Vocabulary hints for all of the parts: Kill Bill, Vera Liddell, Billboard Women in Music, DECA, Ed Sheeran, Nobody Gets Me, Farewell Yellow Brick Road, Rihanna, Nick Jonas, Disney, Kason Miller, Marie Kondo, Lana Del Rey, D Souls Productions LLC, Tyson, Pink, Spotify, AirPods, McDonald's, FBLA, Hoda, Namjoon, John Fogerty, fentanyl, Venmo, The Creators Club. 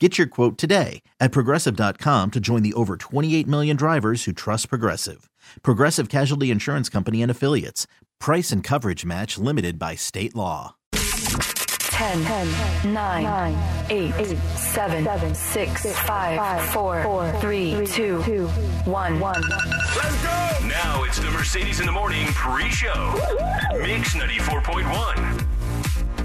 Get your quote today at Progressive.com to join the over 28 million drivers who trust Progressive. Progressive Casualty Insurance Company and Affiliates. Price and coverage match limited by state law. 10, 9, 8, 7, 6, 5, 4, 3, 2, 1. Let's go! Now it's the Mercedes in the Morning pre-show. Mix 94.1.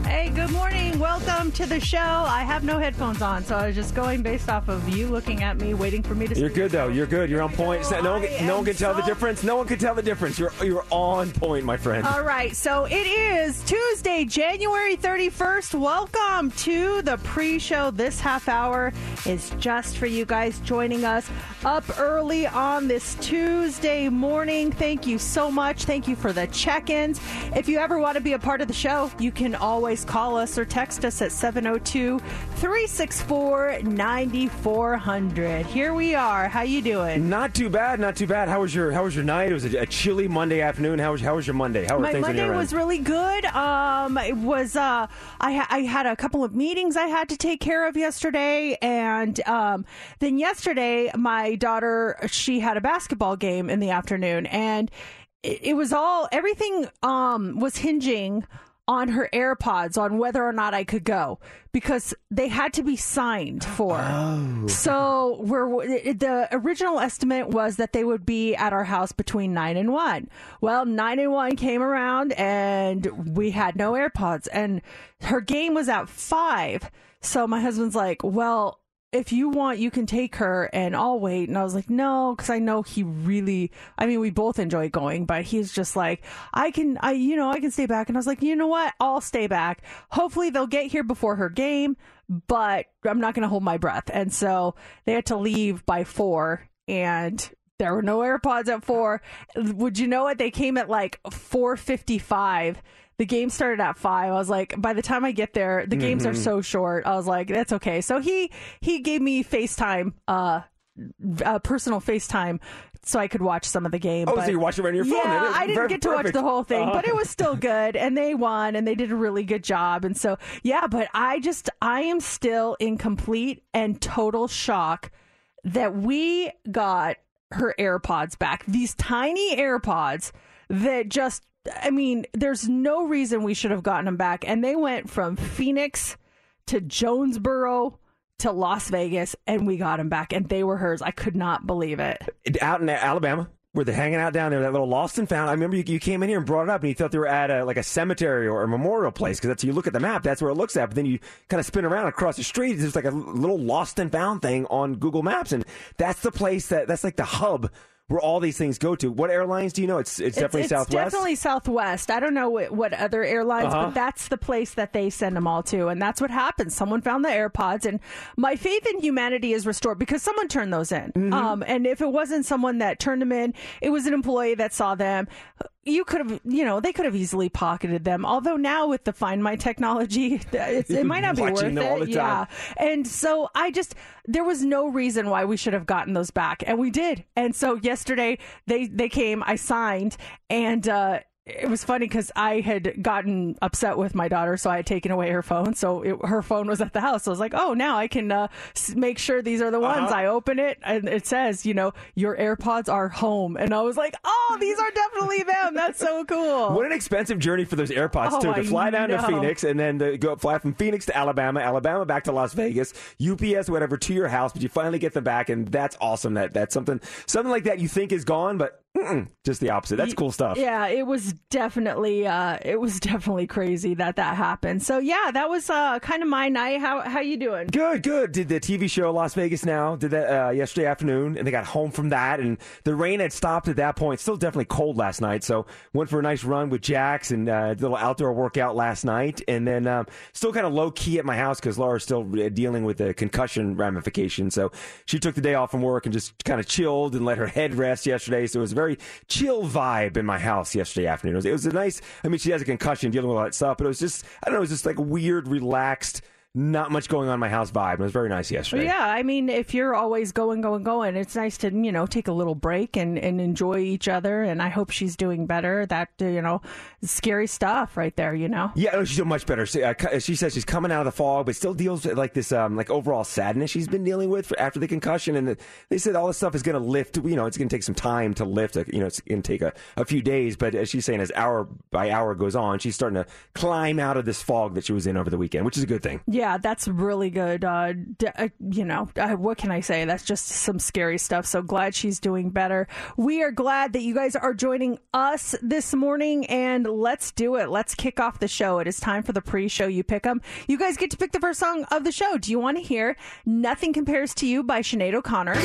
Hey, good morning. Welcome to the show. I have no headphones on, so I was just going based off of you looking at me, waiting for me to speak. You're good, though. You're good. You're on point. No one can tell the difference. No one can tell the difference. You're on point, my friend. All right. So it is Tuesday, January 31st. Welcome to the pre-show. This half hour is just for you guys joining us up early on this Tuesday morning. Thank you so much. Thank you for the check-ins. If you ever want to be a part of the show, you can always call us or text us at 702-364-9400. Here we are. How you doing? Not too bad. How was your night? It was a chilly Monday afternoon. How was your Monday? How were things on your end? My Monday was really good. It was I had a couple of meetings I had to take care of yesterday, and then yesterday my daughter, she had a basketball game in the afternoon, and it was everything was hinging on her AirPods, on whether or not I could go, because they had to be signed for. Oh. So the original estimate was that they would be at our house between 9 and 1. Well, 9 and 1 came around, and we had no AirPods. And her game was at 5. So my husband's like, well, if you want, you can take her and I'll wait. And I was like, no, because I know he really, I mean, we both enjoy going, but he's just like, I can stay back. And I was like, you know what? I'll stay back. Hopefully they'll get here before her game, but I'm not going to hold my breath. And so they had to leave by 4, and there were no AirPods at 4. Would you know it? They came at like 4:55. The game started at 5. I was like, by the time I get there, the games are so short. I was like, that's okay. So he gave me FaceTime, personal FaceTime, so I could watch some of the game. Oh, so you watch it right on your phone. Yeah, I didn't get to watch the whole thing, but it was still good, and they won, and they did a really good job. And so, yeah, but I am still in complete and total shock that we got her AirPods back. These tiny AirPods that just, I mean, there's no reason we should have gotten them back. And they went from Phoenix to Jonesboro to Las Vegas, and we got them back. And they were hers. I could not believe it. Out in Alabama, where they're hanging out down there, that little lost and found. I remember you came in here and brought it up, and you thought they were at a cemetery or a memorial place, because that's, you look at the map, that's where it looks at. But then you kind of spin around across the street. It's just like a little lost and found thing on Google Maps. And that's the place that's like the hub where all these things go to. What airlines do you know? It's definitely Southwest? It's definitely Southwest. I don't know what other airlines, but that's the place that they send them all to. And that's what happened. Someone found the AirPods, and my faith in humanity is restored because someone turned those in. Mm-hmm. And if it wasn't someone that turned them in, it was an employee that saw them. You could have, they could have easily pocketed them. Although now with the Find My technology, it might not be worth it. All the time. Yeah, and so there was no reason why we should have gotten those back, and we did. And so yesterday they came, I signed, and it was funny because I had gotten upset with my daughter, so I had taken away her phone. So her phone was at the house. So I was like, oh, now I can make sure these are the ones. I open it and it says, you know, your AirPods are home. And I was like, oh, these are definitely them. That's so cool. What an expensive journey for those AirPods, too. To fly down to Phoenix and then to fly from Phoenix to Alabama, Alabama back to Las Vegas, UPS, whatever, to your house. But you finally get them back. And that's awesome. That's something like that you think is gone, but just the opposite. That's cool stuff. Yeah, it was definitely crazy that happened. So yeah, that was kind of my night. How you doing? Good. Did the TV show Las Vegas Now? Did that yesterday afternoon, and they got home from that, and the rain had stopped at that point. Still definitely cold last night, so went for a nice run with Jax and a little outdoor workout last night, and then still kind of low key at my house because Laura's still dealing with the concussion ramifications. So she took the day off from work and just kind of chilled and let her head rest yesterday. So it was a very chill vibe in my house yesterday afternoon. It was a nice, I mean, she has a concussion dealing with all that stuff, but it was just, I don't know, it was just like weird, relaxed, not much going on in my house vibe. It was very nice yesterday. Yeah, I mean, if you're always going, it's nice to, you know, take a little break and enjoy each other. And I hope she's doing better. That, you know, scary stuff right there, you know? Yeah, no, she's doing much better. She says she's coming out of the fog, but still deals with like this, like overall sadness she's been dealing with after the concussion. And they said all this stuff is going to lift, you know, it's going to take some time to lift, you know, it's going to take a few days. But as she's saying, as hour by hour goes on, she's starting to climb out of this fog that she was in over the weekend, which is a good thing. Yeah, that's really good. You know, what can I say? That's just some scary stuff. So glad she's doing better. We are glad that you guys are joining us this morning, and let's do it. Let's kick off the show. It is time for the pre-show You Pick 'Em. You guys get to pick the first song of the show. Do you want to hear Nothing Compares to You by Sinead O'Connor?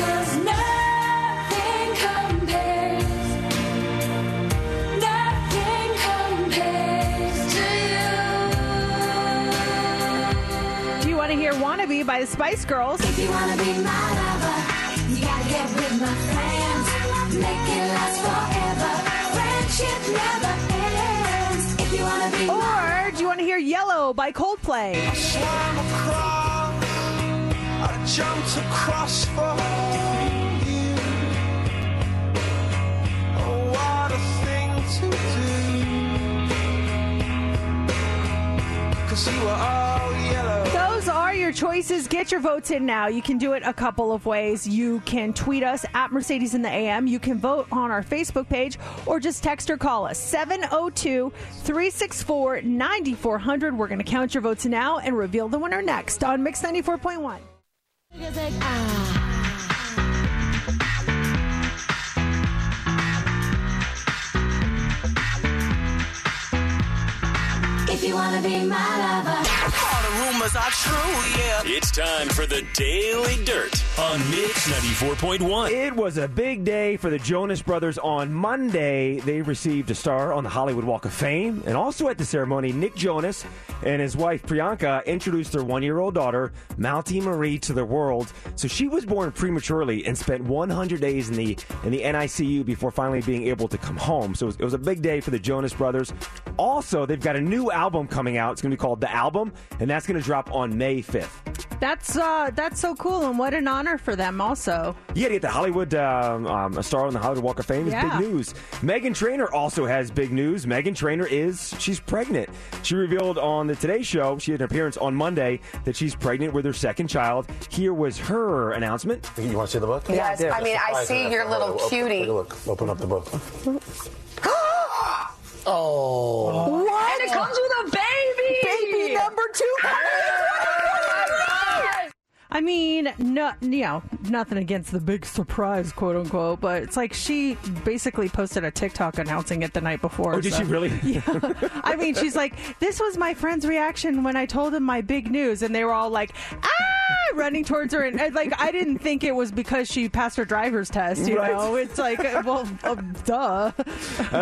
Hear Wannabe by the Spice Girls. If you wanna be my lover, you gotta get with my friends. Make it last forever. Friendship never ends. If you wanna be my lover. Or do you wanna hear Yellow by Coldplay? I swam across, I jumped across for you. Oh, what a thing to do. 'Cause you were all yellow. Those are your choices. Get your votes in now. You can do it a couple of ways. You can tweet us at Mercedes in the AM. You can vote on our Facebook page or just text or call us 702-364-9400. We're going to count your votes now and reveal the winner next on Mix 94.1. If you want to be my lover. Rumors are true, yeah. It's time for the Daily Dirt on Mix 94.1. It was a big day for the Jonas Brothers on Monday. They received a star on the Hollywood Walk of Fame. And also at the ceremony, Nick Jonas and his wife Priyanka introduced their one-year-old daughter, Malti Marie, to the world. So she was born prematurely and spent 100 days in the NICU before finally being able to come home. So it was a big day for the Jonas Brothers. Also, they've got a new album coming out. It's going to be called The Album, and that's going to drop on May 5th. That's so cool, and what an honor for them also. Yeah, to get the Hollywood, a star on the Hollywood Walk of Fame is big news. Meghan Trainor also has big news. Meghan Trainor she's pregnant. She revealed on the Today Show, she had an appearance on Monday, that she's pregnant with her second child. Here was her announcement. You want to see the book? Yes, yeah. I mean, I see your little cutie. Take a look. Open up the book. Oh. What? And it comes with a baby! Baby number 2. I mean, no, you know, nothing against the big surprise, quote unquote, but it's like she basically posted a TikTok announcing it the night before. Oh, did she really? Yeah. I mean, she's like, this was my friend's reaction when I told him my big news, and they were all like, running towards her, and like, I didn't think it was because she passed her driver's test, you know? It's like, well, duh.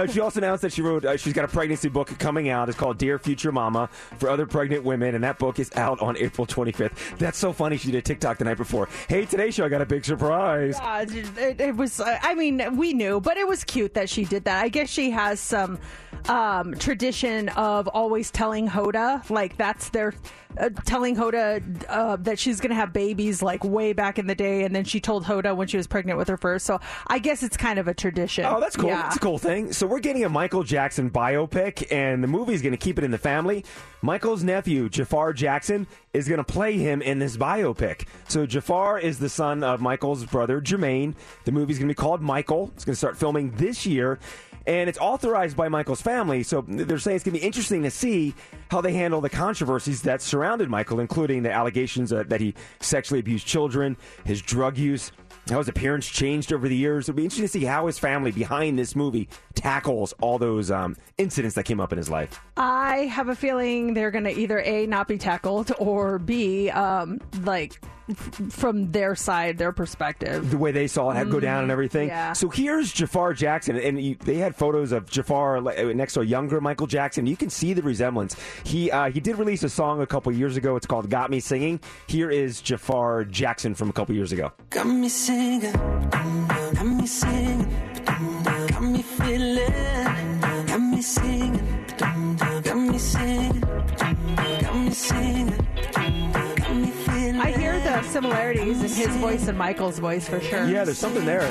She also announced that she wrote, she's got a pregnancy book coming out. It's called Dear Future Mama for Other Pregnant Women, and that book is out on April 25th. That's so funny. She did TikTok the night before. Hey, Today Show, I got a big surprise. It was, I mean, we knew, but it was cute that she did that. I guess she has some tradition of always telling Hoda, like, that's their, telling Hoda that she's going to have babies like way back in the day, and then she told Hoda when she was pregnant with her first. So I guess it's kind of a tradition. Oh, that's cool. Yeah. That's a cool thing. So we're getting a Michael Jackson biopic, and the movie's going to keep it in the family. Michael's nephew, Jafar Jackson, is going to play him in this biopic. So Jafar is the son of Michael's brother, Jermaine. The movie's going to be called Michael. It's going to start filming this year. And it's authorized by Michael's family, so they're saying it's going to be interesting to see how they handle the controversies that surrounded Michael, including the allegations that he sexually abused children, his drug use, how his appearance changed over the years. It'll be interesting to see how his family behind this movie tackles all those incidents that came up in his life. I have a feeling they're going to either A, not be tackled, or B, from their side, their perspective. The way they saw it go down and everything. Yeah. So here's Jafar Jackson, and they had photos of Jafar next to a younger Michael Jackson. You can see the resemblance. He did release a song a couple years ago. It's called Got Me Singing. Here is Jafar Jackson from a couple years ago. Got me singing, got me singing, got me feeling, got me singing, got me singing, got me singing. I hear the similarities in his voice and Michael's voice for sure. Yeah, there's something there.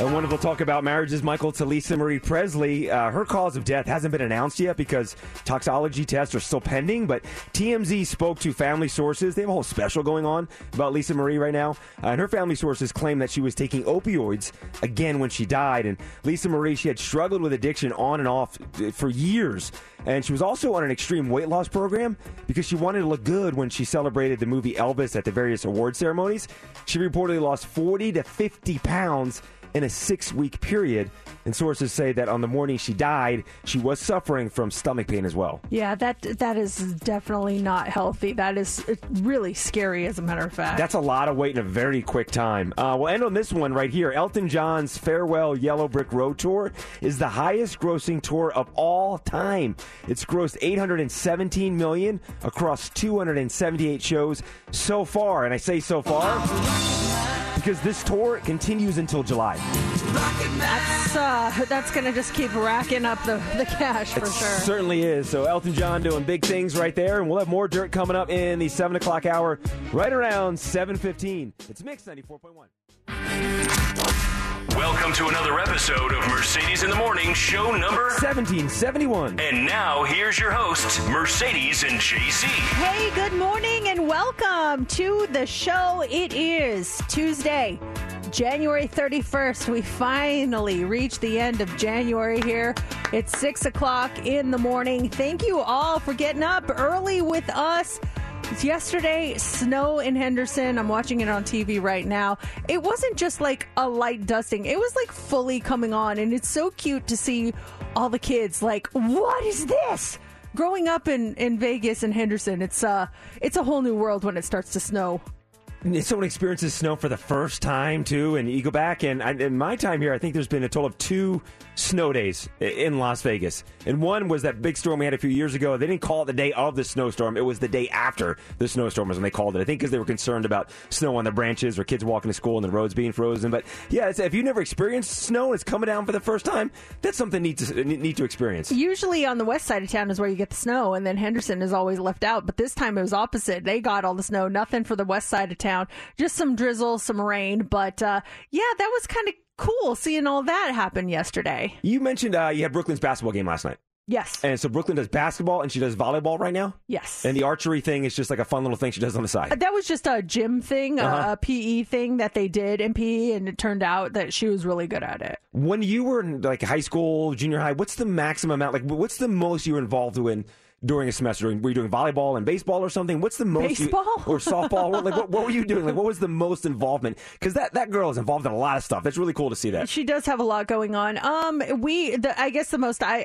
A wonderful talk about marriages. Michael to Lisa Marie Presley. Her cause of death hasn't been announced yet because toxicology tests are still pending, but TMZ spoke to family sources. They have a whole special going on about Lisa Marie right now. And her family sources claim that she was taking opioids again when she died. And Lisa Marie, she had struggled with addiction on and off for years. And she was also on an extreme weight loss program because she wanted to look good when she celebrated the movie Elvis at the various award ceremonies. She reportedly lost 40 to 50 pounds in a 6-week period. And sources say that on the morning she died, she was suffering from stomach pain as well. Yeah, that is definitely not healthy. That is really scary, as a matter of fact. That's a lot of weight in a very quick time. We'll end on this one right here. Elton John's Farewell Yellow Brick Road Tour is the highest grossing tour of all time. It's grossed $817 million across 278 shows so far. And I say so far because this tour continues until July. That's going to just keep racking up the cash for sure. It certainly is. So Elton John doing big things right there. And we'll have more dirt coming up in the 7 o'clock hour right around 7:15. It's Mix 94.1. Welcome to another episode of Mercedes in the Morning, show number 1771. And now, here's your hosts, Mercedes and JC. Hey, good morning and welcome to the show. It is Tuesday, January 31st. We finally reached the end of January here. It's 6 o'clock in the morning. Thank you all for getting up early with us. Yesterday, snow in Henderson. I'm watching it on TV right now. It wasn't just like a light dusting. It was like fully coming on. And it's so cute to see all the kids like, what is this? Growing up in Vegas and Henderson, it's a whole new world when it starts to snow. Someone experiences snow for the first time, too, and you go back, and in my time here, I think there's been a total of 2 snow days in Las Vegas. And one was that big storm we had a few years ago. They didn't call it the day of the snowstorm. It was the day after the snowstorm is when they called it, I think, because they were concerned about snow on the branches or kids walking to school and the roads being frozen. But, yeah, if you've never experienced snow and it's coming down for the first time, that's something need to experience. Usually on the west side of town is where you get the snow, and then Henderson is always left out. But this time it was opposite. They got all the snow, nothing for the west side of town. Just some drizzle, some rain, but yeah, that was kind of cool seeing all that happen yesterday. You mentioned you had Brooklyn's basketball game last night. Yes. And so Brooklyn does basketball and she does volleyball right now? Yes. And the archery thing is just like a fun little thing she does on the side. That was just a gym thing, a PE thing that they did in PE, and it turned out that she was really good at it. When you were in like high school, junior high, what's the maximum amount, like what's the most you were involved in during a semester? Were you doing volleyball and baseball or something? What's the most? Baseball? Or softball? Like, what were you doing? Like, what was the most involvement? Because that girl is involved in a lot of stuff. That's really cool to see that. She does have a lot going on. I guess the most, I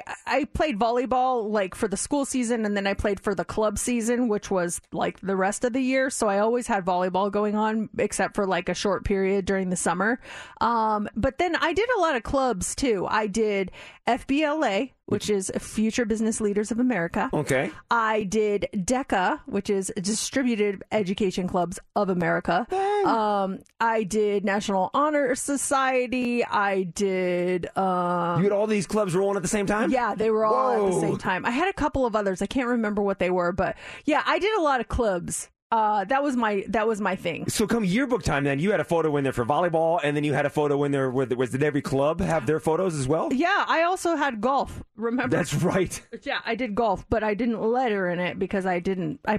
played volleyball, like, for the school season, and then I played for the club season, which was, like, the rest of the year. So I always had volleyball going on, except for, like, a short period during the summer. But then I did a lot of clubs, too. I did FBLA, which is Future Business Leaders of America. Okay. I did DECA, which is Distributed Education Clubs of America. I did National Honor Society. I did... you had all these clubs rolling at the same time? Yeah, they were all at the same time. I had a couple of others. I can't remember what they were, but yeah, I did a lot of clubs. That was my thing. So come yearbook time, then you had a photo in there for volleyball, and then you had a photo in there. Did every club have their photos as well? Yeah, I also had golf. Remember? That's right. Yeah, I did golf, but I didn't letter in it because I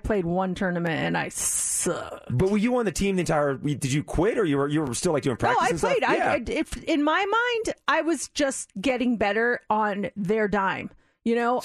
played one tournament and I sucked. But were you on the team the entire? Did you quit or you were still like doing practice? No, I and played. Stuff? Yeah. In my mind, I was just getting better on their dime. You know,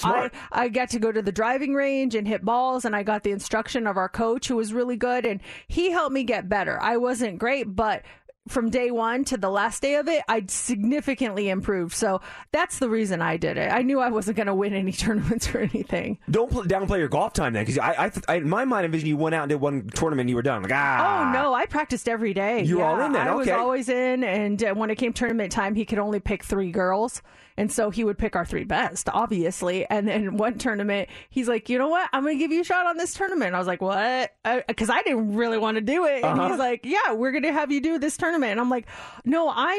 I got to go to the driving range and hit balls, and I got the instruction of our coach, who was really good, and he helped me get better. I wasn't great, but from day one to the last day of it, I'd significantly improved. So that's the reason I did it. I knew I wasn't going to win any tournaments or anything. Don't downplay your golf time then, because I in my mind, envisioned you went out and did one tournament and you were done. Like, oh, no, I practiced every day. You were all in then. I was always in, and when it came tournament time, he could only pick 3 girls. And so he would pick our 3 best, obviously. And then one tournament, he's like, you know what? I'm going to give you a shot on this tournament. And I was like, what? Because I didn't really want to do it. And he's like, yeah, we're going to have you do this tournament. And I'm like, no, I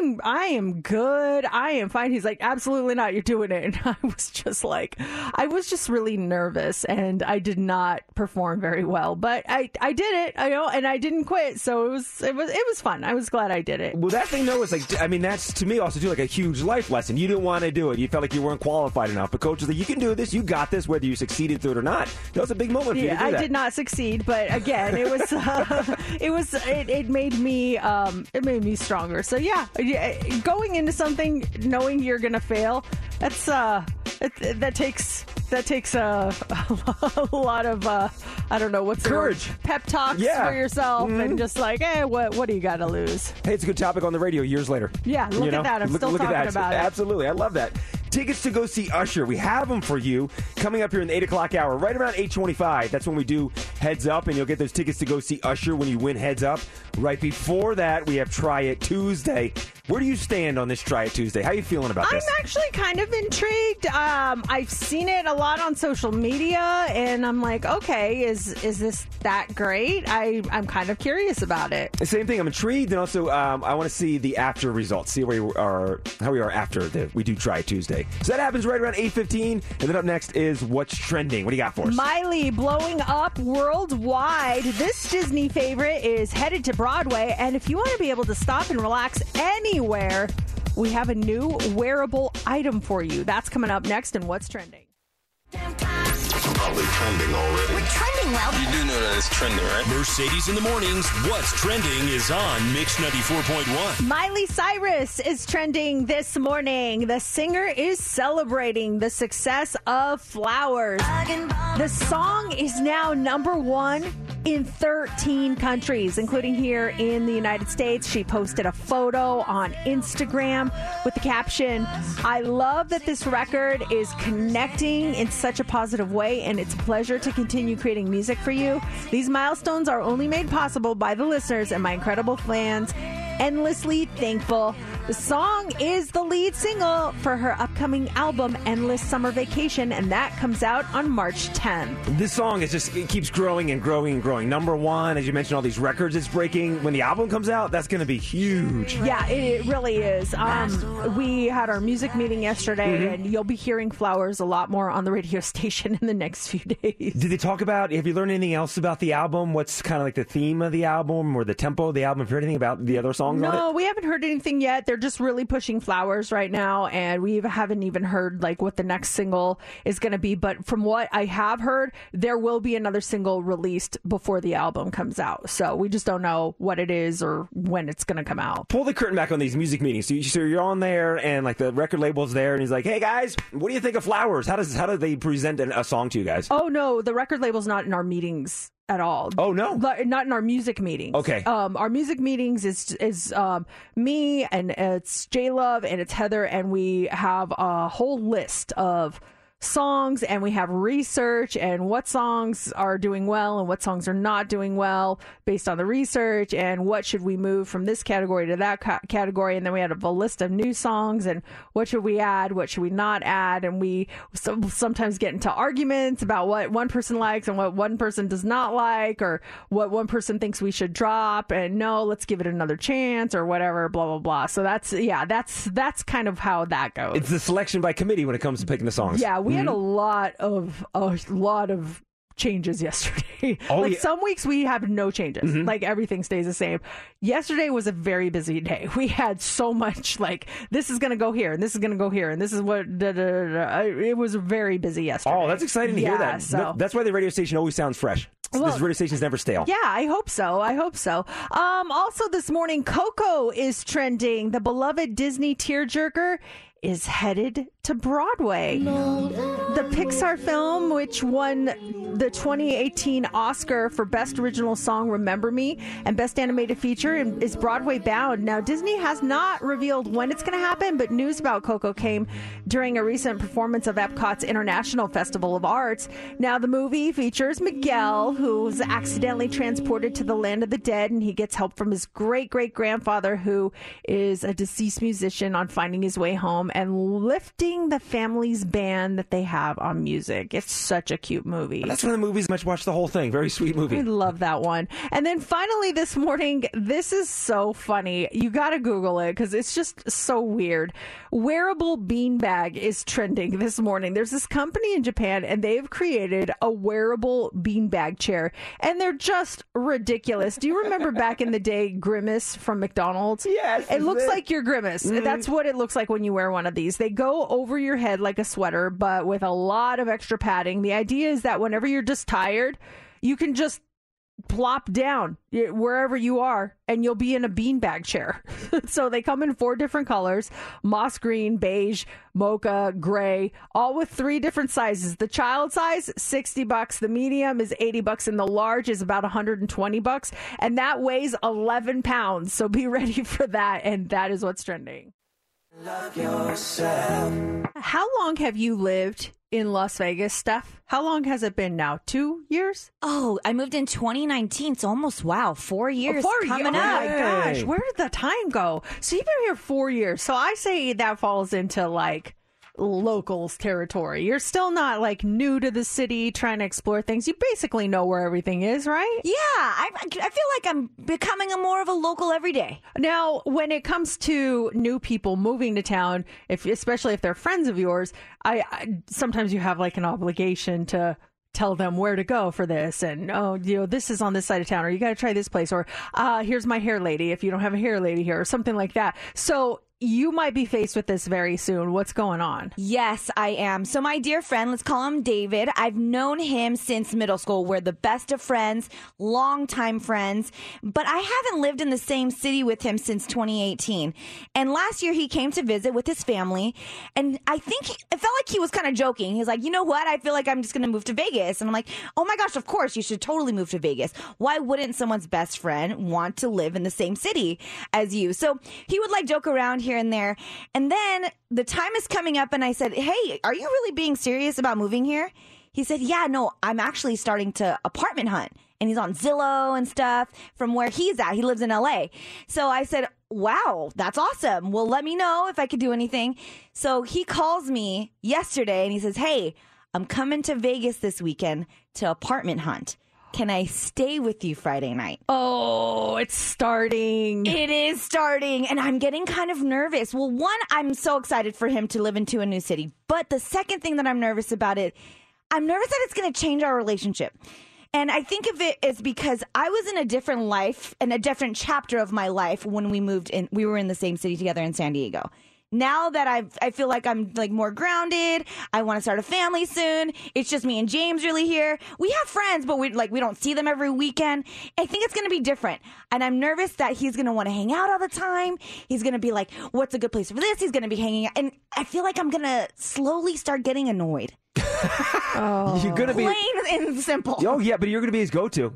am good. I am fine. He's like, absolutely not. You're doing it. And I was just really nervous. And I did not perform very well. But I did it, and I didn't quit. So it was fun. I was glad I did it. Well, that thing, though, is like, I mean, that's to me also, too, like a huge life lesson. You didn't want to do it. You felt like you weren't qualified enough. But coach was like, you can do this. You got this, whether you succeeded through it or not. That was a big moment for you to do that. I did not succeed, but again, it was it made me stronger. So yeah, going into something knowing you're gonna fail, that's that takes a lot of I don't know what's courage, pep talks for yourself, and just like, hey, what do you got to lose? Hey, it's a good topic on the radio years later. Yeah, look at that. I'm still talking about it. Absolutely, I love that. Tickets to go see Usher. We have them for you coming up here in the 8 o'clock hour, right around 8:25. That's when we do Heads Up, and you'll get those tickets to go see Usher when you win Heads Up. Right before that, we have Try It Tuesday. Where do you stand on this Try It Tuesday? How are you feeling about this? I'm actually kind of intrigued. I've seen it a lot on social media, and I'm like, okay, is this that great? I'm kind of curious about it. The same thing. I'm intrigued, and also I want to see the after results, see where how we are after we do Try It Tuesday. So that happens right around 8:15. And then up next is What's Trending. What do you got for us? Miley blowing up worldwide. This Disney favorite is headed to Broadway. And if you want to be able to stop and relax anywhere, we have a new wearable item for you. That's coming up next in What's Trending. Probably trending already. We're trending well. You do know that it's trending, right? Mercedes in the Mornings, What's Trending is on Mix 94.1. Miley Cyrus is trending this morning. The singer is celebrating the success of Flowers. The song is now #1 in 13 countries, including here in the United States. She posted a photo on Instagram with the caption, I love that this record is connecting in such a positive way, and it's a pleasure to continue creating music for you. These milestones are only made possible by the listeners and my incredible fans. Endlessly thankful. The song is the lead single for her upcoming album, Endless Summer Vacation, and that comes out on March 10th. This song is just, it keeps growing and growing and growing. #1, as you mentioned, all these records it's breaking. When the album comes out, that's going to be huge. Yeah, it really is. We had our music meeting yesterday, and you'll be hearing Flowers a lot more on the radio station in the next few days. Did they talk about, have you learned anything else about the album? What's kind of like the theme of the album or the tempo of the album? Have you heard anything about the other songs? No, we haven't heard anything yet. They're just really pushing Flowers right now, and we haven't even heard like what the next single is going to be. But from what I have heard, there will be another single released before the album comes out. So we just don't know what it is or when it's going to come out. Pull the curtain back on these music meetings. So you're on there, and like the record label's there, and he's like, "Hey guys, what do you think of Flowers? How do they present a song to you guys?" Oh no, the record label's not in our meetings at all. Oh no, not in our music meetings. Okay, our music meetings is me, and it's J Love, and it's Heather, and we have a whole list of songs, and we have research and what songs are doing well and what songs are not doing well based on the research, and what should we move from this category to that category. And then we had a list of new songs and what should we add, what should we not add. And we sometimes get into arguments about what one person likes and what one person does not like, or what one person thinks we should drop and no, let's give it another chance or whatever, blah, blah, blah. So that's kind of how that goes. It's the selection by committee when it comes to picking the songs. Yeah, we had a lot of changes yesterday. Oh, like, yeah. Some weeks we have no changes. Mm-hmm. Like, everything stays the same. Yesterday was a very busy day. We had so much, like, this is going to go here, and this is going to go here, and this is what... It was very busy yesterday. Oh, that's exciting to hear that. So. No, that's why the radio station always sounds fresh. Well, this radio station's never stale. Yeah, I hope so. I hope so. Also this morning, Coco is trending. The beloved Disney tearjerker is headed to Broadway. The Pixar film, which won the 2018 Oscar for Best Original Song, Remember Me, and Best Animated Feature, is Broadway bound. Now, Disney has not revealed when it's going to happen, but news about Coco came during a recent performance of Epcot's International Festival of Arts. Now, the movie features Miguel, who's accidentally transported to the land of the dead, and he gets help from his great-great-grandfather, who is a deceased musician, on finding his way home and lifting the family's ban that they have on music. It's such a cute movie. That's one of the movies I much watch the whole thing. Very sweet movie. I love that one. And then finally this morning, this is so funny. You got to Google it because it's just so weird. Wearable beanbag is trending this morning. There's this company in Japan, and they've created a wearable beanbag chair, and they're just ridiculous. Do you remember back in the day, Grimace from McDonald's? Yes. It looks like you're Grimace. Mm-hmm. That's what it looks like when you wear one of these. They go over your head like a sweater, but with a lot of extra padding. The idea is that whenever you're just tired, you can just plop down wherever you are, and you'll be in a beanbag chair. So they come in 4 different colors: moss green, beige, mocha, gray, all with 3 different sizes. The child size, $60. The medium is $80, and the large is about $120. And that weighs 11 pounds. So be ready for that. And that is what's trending. Love yourself. How long have you lived in Las Vegas, Steph? How long has it been now? 2 years? Oh, I moved in 2019, so almost, wow, 4 years. Coming up. Oh my gosh, where did the time go? So you've been here 4 years. So I say that falls into like locals territory. You're still not like new to the city, trying to explore things. You basically know where everything is, right? Yeah, I feel like I'm becoming more of a local every day. Now, when it comes to new people moving to town, especially if they're friends of yours, I sometimes you have like an obligation to tell them where to go for this, and this is on this side of town, or you got to try this place, or here's my hair lady if you don't have a hair lady here, or something like that. So you might be faced with this very soon. What's going on? Yes, I am. So my dear friend, let's call him David. I've known him since middle school. We're the best of friends, longtime friends, but I haven't lived in the same city with him since 2018. And last year he came to visit with his family, and I think it felt like he was kind of joking. He's like, you know what? I feel like I'm just going to move to Vegas. And I'm like, oh my gosh, of course, you should totally move to Vegas. Why wouldn't someone's best friend want to live in the same city as you? So he would like joke around here and there. And then the time is coming up, and I said, hey, are you really being serious about moving here? He said, yeah, no, I'm actually starting to apartment hunt. And he's on Zillow and stuff from where he's at. He lives in LA. So I said, wow, that's awesome. Well, let me know if I could do anything. So he calls me yesterday and he says, hey, I'm coming to Vegas this weekend to apartment hunt. Can I stay with you Friday night? Oh, it's starting. It is starting. And I'm getting kind of nervous. Well, one, I'm so excited for him to live into a new city. But the second thing that I'm nervous about it, I'm nervous that it's going to change our relationship. And I think of it as because I was in a different life and a different chapter of my life when we moved in. We were in the same city together in San Diego. Now that I feel like I'm like more grounded, I want to start a family soon. It's just me and James really here. We have friends, but we don't see them every weekend. I think it's going to be different. And I'm nervous that he's going to want to hang out all the time. He's going to be like, what's a good place for this? He's going to be hanging out. And I feel like I'm going to slowly start getting annoyed. You're gonna be plain and simple. Oh yeah, but you're gonna be his go-to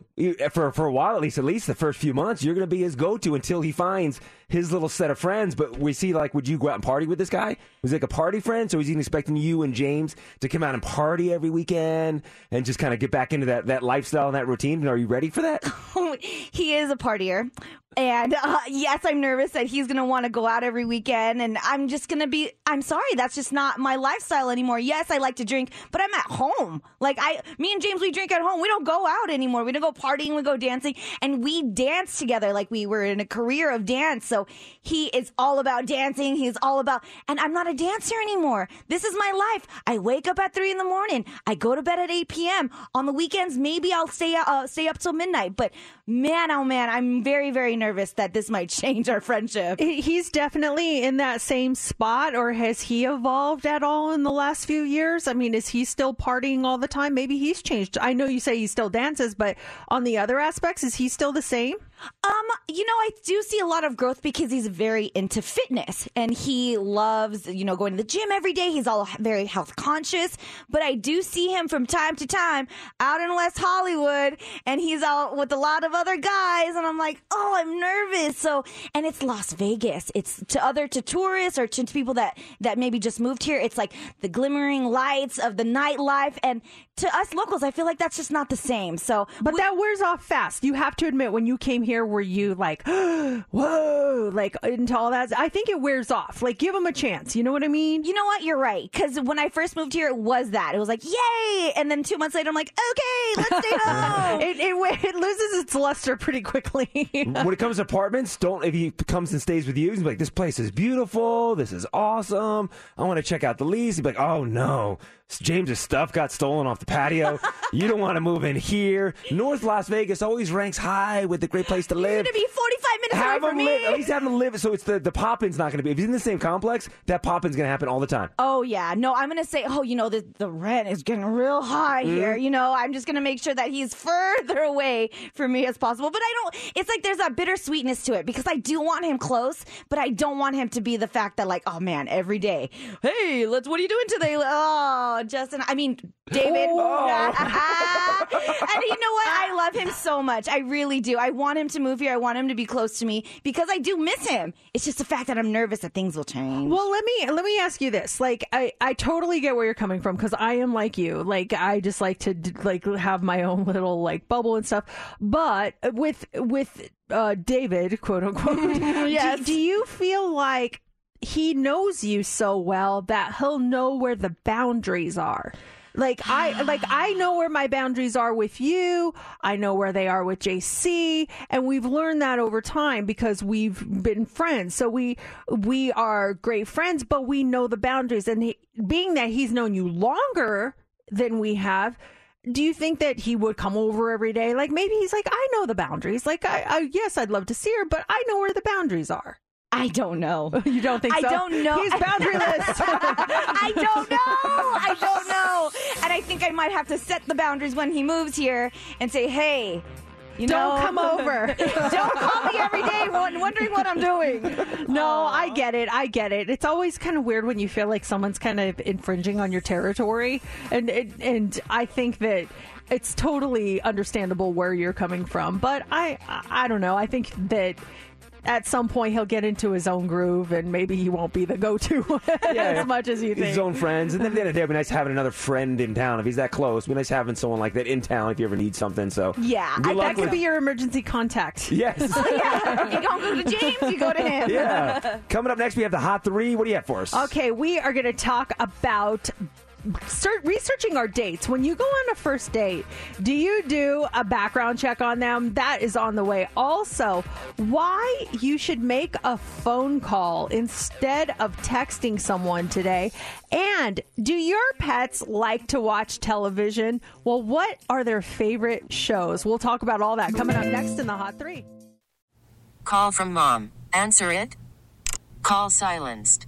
for a while, at least the first few months. You're gonna be his go-to until he finds his little set of friends. But we see, like, would you go out and party with this guy? Was he like a party friend? So he's even expecting you and James to come out and party every weekend and just kind of get back into that lifestyle and that routine. And are you ready for that? He is a partier. And yes, I'm nervous that he's going to want to go out every weekend. And I'm just going to be, I'm sorry, that's just not my lifestyle anymore. Yes, I like to drink, but I'm at home. Like, me and James, we drink at home. We don't go out anymore. We don't go partying. We go dancing. And we dance together. Like, we were in a career of dance. So he is all about dancing. He's all about, and I'm not a dancer anymore. This is my life. I wake up at 3 in the morning. I go to bed at 8 p.m. On the weekends, maybe I'll stay up till midnight. But man, oh man, I'm very, very nervous that this might change our friendship. He's definitely in that same spot, or has he evolved at all in the last few years? I mean, is he still partying all the time? Maybe he's changed. I know you say he still dances, but on the other aspects, is he still the same? I do see a lot of growth because he's very into fitness and he loves, going to the gym every day. He's all very health conscious, but I do see him from time to time out in West Hollywood and he's out with a lot of other guys. And I'm like, oh, I'm nervous. So, and it's Las Vegas. It's to tourists or to people that maybe just moved here. It's like the glimmering lights of the nightlife. And to us locals, I feel like that's just not the same. So, but that wears off fast. You have to admit, when you came here, were you like, whoa, like into all that? I think it wears off. Like, give him a chance. You know what I mean? You know what? You're right. Because when I first moved here, it was that. It was like, yay. And then 2 months later, I'm like, okay, let's stay home. It loses its luster pretty quickly. When it comes to apartments, if he comes and stays with you, he's like, this place is beautiful. This is awesome. I want to check out the lease. He'd be like, oh no. James's stuff got stolen off the patio. You don't want to move in here. North Las Vegas always ranks high with the great place to live. You're going to be 45 minutes away from me. At least have him live. So it's the pop-in's not going to be. If he's in the same complex, that pop-in's going to happen all the time. Oh, yeah. No, I'm going to say, the rent is getting real high here. I'm just going to make sure that he's further away from me as possible. But it's like there's that bittersweetness to it because I do want him close, but I don't want him to be the fact that like, oh, man, every day. Hey, what are you doing today? Oh. Justin, I mean, David. Oh. And you know what? I love him so much. I really do. I want him to move here. I want him to be close to me because I do miss him. It's just the fact that I'm nervous that things will change. Well, let me ask you this. Like, I totally get where you're coming from because I am like you. Like, I just like to have my own little bubble and stuff. But with David, quote unquote, yes. do you feel like he knows you so well that he'll know where the boundaries are? Like, I know where my boundaries are with you. I know where they are with JC. And we've learned that over time because we've been friends. So we are great friends, but we know the boundaries. And being that he's known you longer than we have, do you think that he would come over every day? Like, maybe he's like, I know the boundaries. Like, yes, I'd love to see her, but I know where the boundaries are. I don't know. You don't think so? I don't know. He's boundaryless. I don't know. I don't know. And I think I might have to set the boundaries when he moves here and say, hey, don't come over. Don't call me every day wondering what I'm doing. No, aww. I get it. It's always kind of weird when you feel like someone's kind of infringing on your territory. And I think that it's totally understandable where you're coming from. But I don't know. I think that at some point, he'll get into his own groove, and maybe he won't be the go-to as much as you think. His own friends. And then the other day, it'd be nice having another friend in town. If he's that close, it'd be nice having someone like that in town if you ever need something. So yeah, that could be your emergency contact. Yes. Oh, yeah. You don't go to James, you go to him. Yeah. Coming up next, we have the Hot 3. What do you have for us? Okay, we are going to talk about start researching our dates. When you go on a first date, do you do a background check on them? That is on the way. Also, why you should make a phone call instead of texting someone today. And do your pets like to watch television? Well, what are their favorite shows? We'll talk about all that coming up next in the Hot 3. Call from mom. Answer it. Call silenced.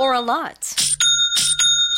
or a lot?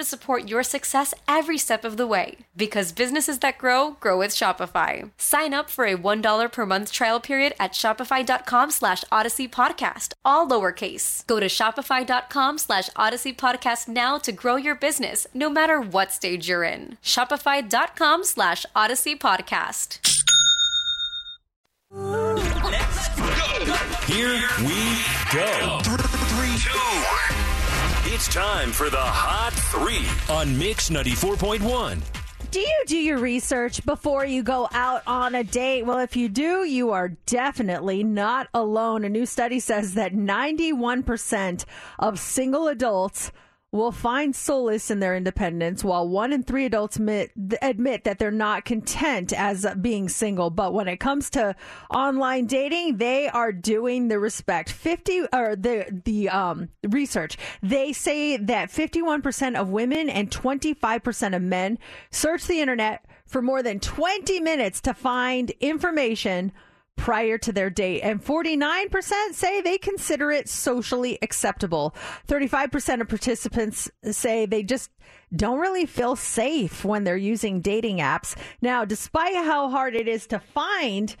to support your success every step of the way, because businesses that grow, grow with Shopify. Sign up for a $1 per month trial period at shopify.com/odysseypodcast, all lowercase. Go to shopify.com/odysseypodcast now to grow your business, no matter what stage you're in. Shopify.com/odysseypodcast. Let's go. Here we go. 3, 2, 1. It's time for the Hot 3 on Mix 94.1. Do you do your research before you go out on a date? Well, if you do, you are definitely not alone. A new study says that 91% of single adults will find solace in their independence, while 1 in 3 adults admit that they're not content as being single. But when it comes to online dating, they are doing the respect. Research. They say that 51% of women and 25% of men search the internet for more than 20 minutes to find information prior to their date, and 49% say they consider it socially acceptable. 35% of participants say they just don't really feel safe when they're using dating apps. Now, despite how hard it is to find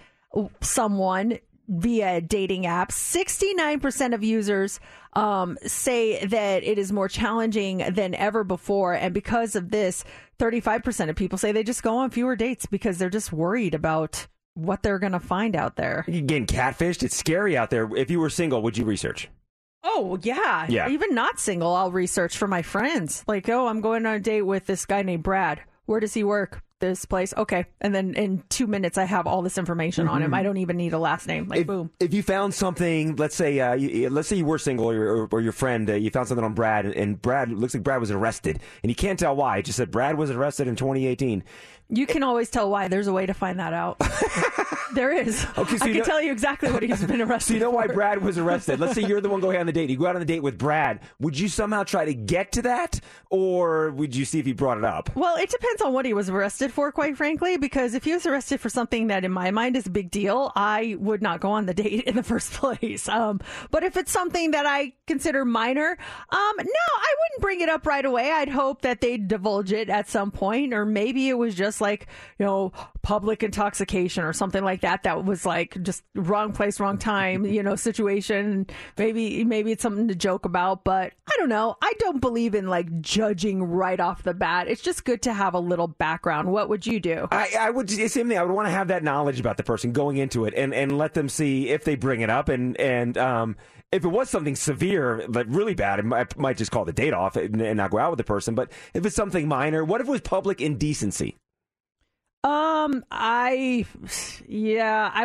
someone via dating apps, 69% of users say that it is more challenging than ever before. And because of this, 35% of people say they just go on fewer dates because they're just worried about what they're going to find out there. You're getting catfished. It's scary out there. If you were single, would you research? Oh, yeah. Yeah. Even not single, I'll research for my friends. Like, oh, I'm going on a date with this guy named Brad. Where does he work? This place. Okay. And then in 2 minutes, I have all this information on him. I don't even need a last name. Like, if, boom. If you found something, let's say you were single or your friend, you found something on Brad, and Brad, looks like Brad was arrested, and you can't tell why. It just said Brad was arrested in 2018. You can always tell why. There's a way to find that out. There is. Okay, so I can tell you exactly what he's been arrested for. So you know why Brad was arrested. Let's say you're the one going on the date. You go out on the date with Brad. Would you somehow try to get to that, or would you see if he brought it up? Well, it depends on what he was arrested for, quite frankly, because if he was arrested for something that in my mind is a big deal, I would not go on the date in the first place. But if it's something that I consider minor, no, I wouldn't bring it up right away. I'd hope that they'd divulge it at some point, or maybe it was just like, you know, public intoxication or something like that. That was like just wrong place, wrong time, you know, situation. Maybe it's something to joke about, but I don't know. I don't believe in like judging right off the bat. It's just good to have a little background. What would you do? I would, same thing. I would want to have that knowledge about the person going into it, and let them see if they bring it up, and if it was something severe, like really bad, I might just call the date off and not go out with the person. But if it's something minor, what if it was public indecency? I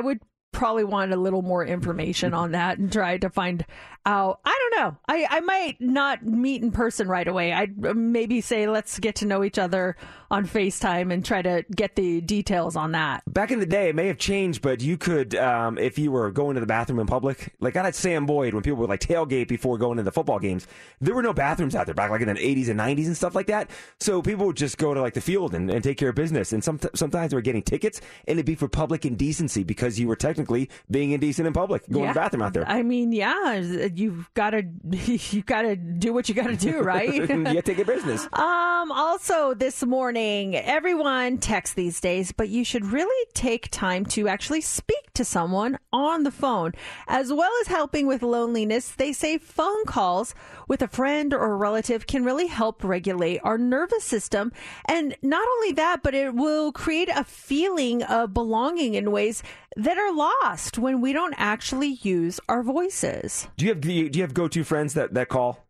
would probably want a little more information on that and try to find out. I don't know. I might not meet in person right away. I'd maybe say, let's get to know each other on FaceTime and try to get the details on that. Back in the day, it may have changed, but you could, if you were going to the bathroom in public, like out at Sam Boyd, when people would like tailgate before going to the football games, there were no bathrooms out there back like in the 80s and 90s and stuff like that. So people would just go to like the field and take care of business. And sometimes they were getting tickets, and it'd be for public indecency because you were technically being indecent in public, going to the bathroom out there. I mean, yeah, you've got to do what you got to do, right? Yeah, take your business. Also, this morning, everyone texts these days, but you should really take time to actually speak to someone on the phone. As well as helping with loneliness, they say phone calls with a friend or a relative can really help regulate our nervous system. And not only that, but it will create a feeling of belonging in ways that are lost when we don't actually use our voices. Do you have go-to friends that call?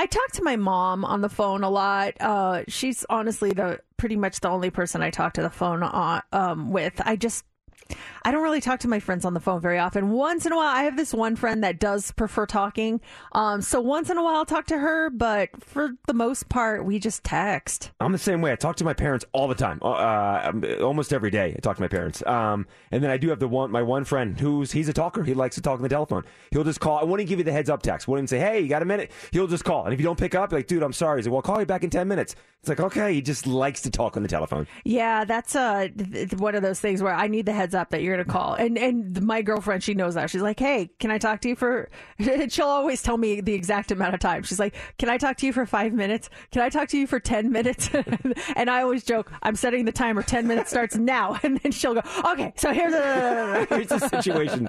I talk to my mom on the phone a lot. She's honestly pretty much the only person I talk to the phone with. I don't really talk to my friends on the phone very often. Once in a while, I have this one friend that does prefer talking. So once in a while, I'll talk to her. But for the most part, we just text. I'm the same way. I talk to my parents all the time. Almost every day, I talk to my parents. And then I do have my one friend he's a talker. He likes to talk on the telephone. He'll just call. I won't even give you the heads up text. I won't even say, hey, you got a minute? He'll just call. And if you don't pick up, like, dude, I'm sorry. He's like, well, I'll call you back in 10 minutes. It's like, okay. He just likes to talk on the telephone. Yeah, that's one of those things where I need the heads up that you're going to call. And my girlfriend, she knows that. She's like, hey, can I talk to you for... She'll always tell me the exact amount of time. She's like, can I talk to you for 5 minutes? Can I talk to you for 10 minutes? And I always joke, I'm setting the timer. 10 minutes starts now. And then she'll go, okay, so here's the situation.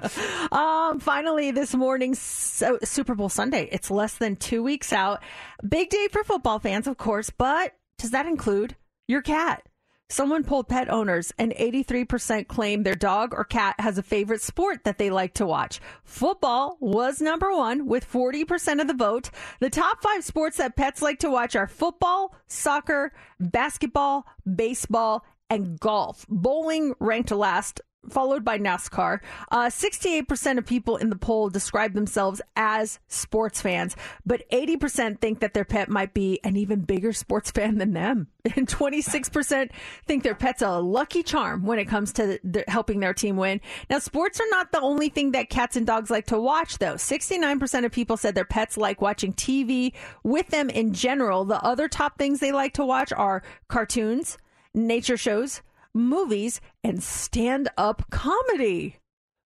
Finally, this morning, Super Bowl Sunday. It's less than 2 weeks out. Big day for football fans, of course, but does that include your cat? Someone polled pet owners, and 83% claim their dog or cat has a favorite sport that they like to watch. Football was number one with 40% of the vote. The top 5 sports that pets like to watch are football, soccer, basketball, baseball, and golf. Bowling ranked last, followed by NASCAR. 68% of people in the poll describe themselves as sports fans, but 80% think that their pet might be an even bigger sports fan than them. And 26% think their pet's a lucky charm when it comes to helping their team win. Now, sports are not the only thing that cats and dogs like to watch, though. 69% of people said their pets like watching TV with them in general. The other top things they like to watch are cartoons, nature shows, movies, and stand-up comedy.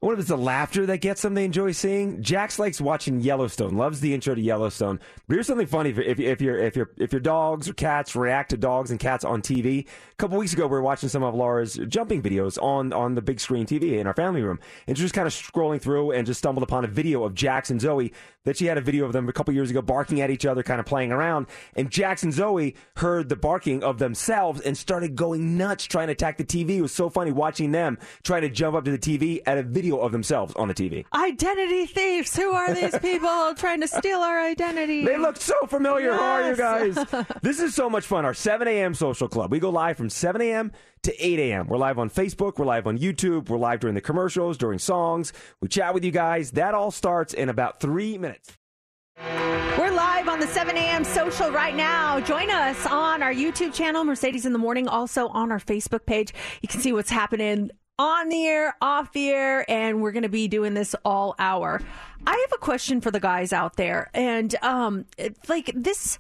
What if it's the laughter that gets them they enjoy seeing? Jax likes watching Yellowstone, loves the intro to Yellowstone. But here's something funny if your dogs or cats react to dogs and cats on TV. A couple weeks ago, we were watching some of Laura's jumping videos on the big screen TV in our family room. And she was kind of scrolling through and just stumbled upon a video of Jax and Zoe that she had a video of them a couple years ago barking at each other, kind of playing around. And Jax and Zoe heard the barking of themselves and started going nuts trying to attack the TV. It was so funny watching them trying to jump up to the TV at a video of themselves on the TV. Identity thieves. Who are these people trying to steal our identity? They look so familiar. Yes. Who are you guys? This is so much fun. Our 7 a.m. social club. We go live from 7 a.m. to 8 a.m. We're live on Facebook. We're live on YouTube. We're live during the commercials, during songs. We chat with you guys. That all starts in about 3 minutes. We're live on the 7 a.m. social right now. Join us on our YouTube channel, Mercedes in the Morning. Also on our Facebook page. You can see what's happening on the air, off the air, and we're going to be doing this all hour. I have a question for the guys out there, and this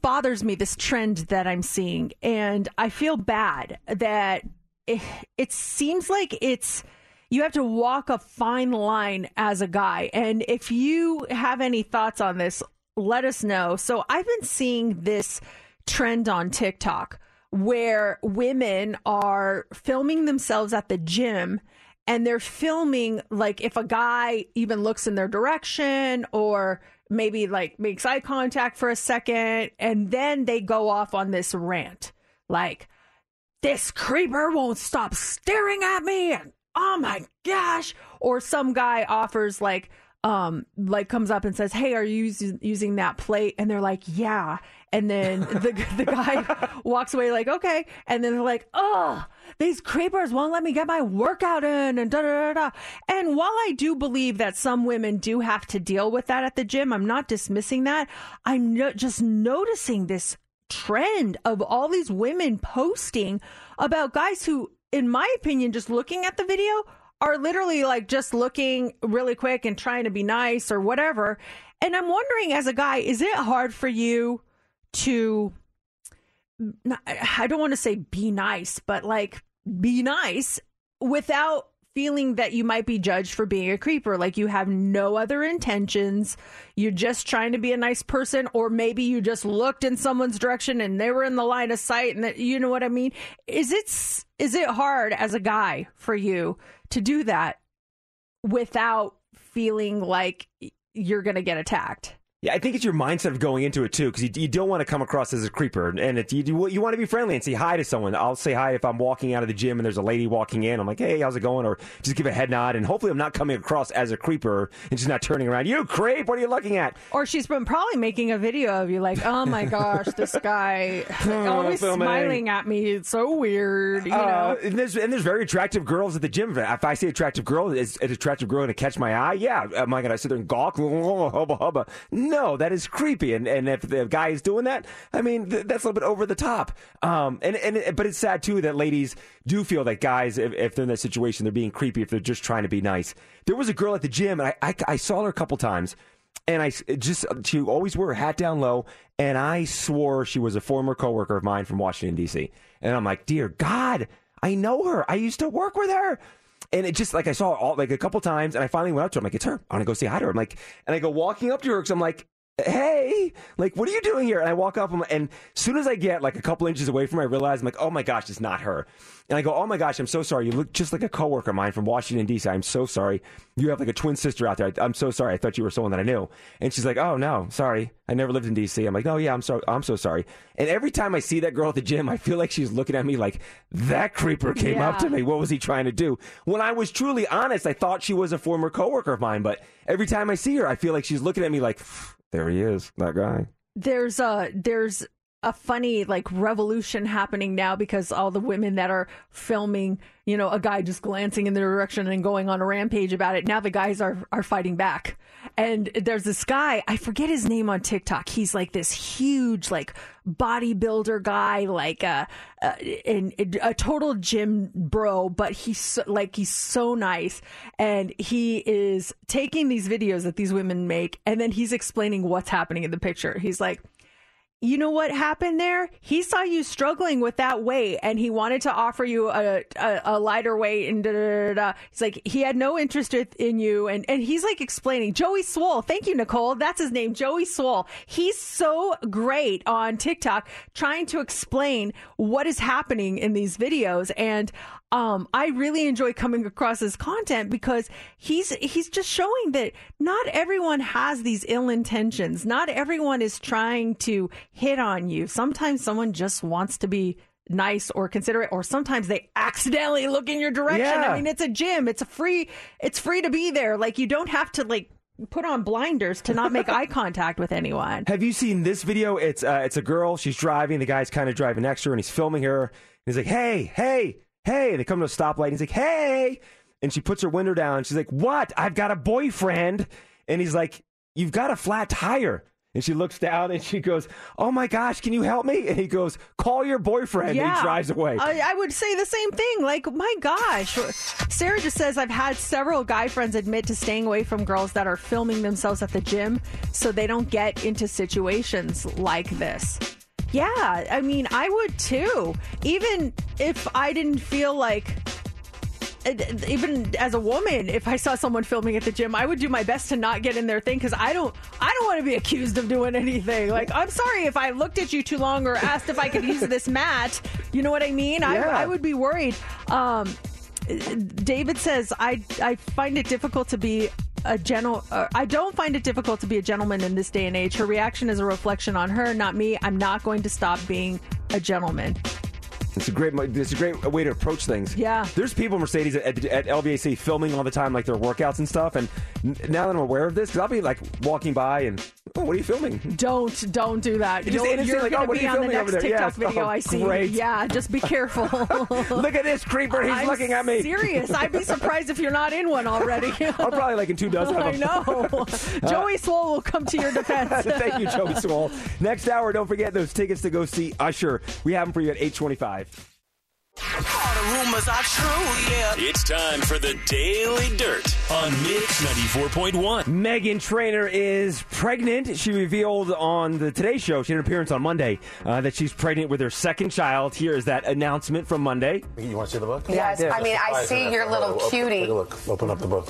bothers me, this trend that I'm seeing, and I feel bad that it seems like you have to walk a fine line as a guy, and if you have any thoughts on this, let us know. So I've been seeing this trend on TikTok where women are filming themselves at the gym, and they're filming like if a guy even looks in their direction or maybe like makes eye contact for a second, and then they go off on this rant like, this creeper won't stop staring at me, and oh my gosh. Or some guy offers like, like comes up and says, hey, are you using that plate? And they're like, yeah. And then the guy walks away like, okay. And then they're like, oh, these creepers won't let me get my workout in and da da da da. And while I do believe that some women do have to deal with that at the gym, I'm not dismissing that. I'm just noticing this trend of all these women posting about guys who, in my opinion, just looking at the video are literally like just looking really quick and trying to be nice or whatever. And I'm wondering, as a guy, is it hard for you to, I don't want to say be nice, but like be nice without feeling that you might be judged for being a creeper? Like you have no other intentions. You're just trying to be a nice person, or maybe you just looked in someone's direction and they were in the line of sight, and that, you know what I mean? Is it hard as a guy for you to do that without feeling like you're going to get attacked? Yeah, I think it's your mindset of going into it, too, because you don't want to come across as a creeper. And you want to be friendly and say hi to someone. I'll say hi if I'm walking out of the gym and there's a lady walking in. I'm like, hey, how's it going? Or just give a head nod. And hopefully I'm not coming across as a creeper and she's not turning around. You creep, what are you looking at? Or she's been probably making a video of you like, oh, my gosh, this guy always smiling at me. It's so weird, you know. And there's very attractive girls at the gym. If I see attractive girl, is an attractive girl going to catch my eye? Yeah. Am I going to sit there and gawk? Hubba, hubba. No, that is creepy, and if the guy is doing that, I mean, that's a little bit over the top. But it's sad, too, that ladies do feel that guys, if they're in that situation, they're being creepy if they're just trying to be nice. There was a girl at the gym, and I saw her a couple times, and she always wore her hat down low, and I swore she was a former coworker of mine from Washington, D.C. And I'm like, dear God, I know her. I used to work with her. And it just, like, I saw her like a couple times, and I finally went up to her. I'm like, it's her. I'm going to go say hi to her. I'm like, and I go walking up to her because I'm like, hey, like, what are you doing here? And I walk up, and as soon as I get like a couple inches away from her, I realize, I'm like, oh my gosh, it's not her. And I go, oh my gosh, I'm so sorry. You look just like a coworker of mine from Washington, D.C. I'm so sorry. You have like a twin sister out there. I'm so sorry. I thought you were someone that I knew. And she's like, oh no, sorry. I never lived in D.C. I'm like, oh yeah, I'm so sorry. And every time I see that girl at the gym, I feel like she's looking at me like, that creeper came up to me. What was he trying to do? When I was truly honest, I thought she was a former coworker of mine. But every time I see her, I feel like she's looking at me like, there he is, that guy. There's a funny like revolution happening now because all the women that are filming, you know, a guy just glancing in their direction and going on a rampage about it. Now the guys are fighting back. And there's this guy, I forget his name on TikTok. He's like this huge like bodybuilder guy, like a total gym bro, but he's so nice. And he is taking these videos that these women make, and then he's explaining what's happening in the picture. He's like, you know what happened there? He saw you struggling with that weight, and he wanted to offer you a lighter weight, and da, da, da, da. He's like, he had no interest in you, and he's like explaining. Joey Swole, thank you, Nicole. That's his name, Joey Swole. He's so great on TikTok trying to explain what is happening in these videos, and I really enjoy coming across his content because he's just showing that not everyone has these ill intentions. Not everyone is trying to hit on you. Sometimes someone just wants to be nice or considerate, or sometimes they accidentally look in your direction. Yeah. I mean, it's a gym. It's free to be there. Like, you don't have to like put on blinders to not make eye contact with anyone. Have you seen this video? It's a girl. She's driving. The guy's kind of driving next to her, and he's filming her. And he's like, hey. And they come to a stoplight. And he's like, hey. And she puts her window down. She's like, what? I've got a boyfriend. And he's like, you've got a flat tire. And she looks down and she goes, oh my gosh, can you help me? And he goes, call your boyfriend. Yeah. And he drives away. I would say the same thing. Like, my gosh. Sarah just says, I've had several guy friends admit to staying away from girls that are filming themselves at the gym so they don't get into situations like this. Yeah, I mean, I would too. Even if I didn't feel like, even as a woman, if I saw someone filming at the gym, I would do my best to not get in their thing because I don't want to be accused of doing anything. Like, I'm sorry if I looked at you too long or asked if I could use this mat. You know what I mean? Yeah. I would be worried. David says, I find it difficult to be I don't find it difficult to be a gentleman in this day and age. Her reaction is a reflection on her, not me. I'm not going to stop being a gentleman. It's a great way to approach things. Yeah. There's people, Mercedes, at LVAC filming all the time, like their workouts and stuff. And now that I'm aware of this, because I'll be like walking by and, oh, what are you filming? Don't do that. You're like, oh, what are you filming over there? TikTok video I see. Great. Yeah, just be careful. Look at this creeper. He's looking at me. Serious. I'd be surprised if you're not in one already. I'm probably like in 2 dozen of them. I know. Joey Swole will come to your defense. Thank you, Joey Swole. Next hour, don't forget those tickets to go see Usher. We have them for you at 8:25. All the rumors are true, yeah. It's time for the Daily Dirt on Mix 94.1. Meghan Trainor is pregnant. She revealed on the Today Show, she had an appearance on Monday, that she's pregnant with her second child. Here is that announcement from Monday. You want to see the book? Yes. Yeah. I mean, I see your little cutie. Take a look. Open up the book.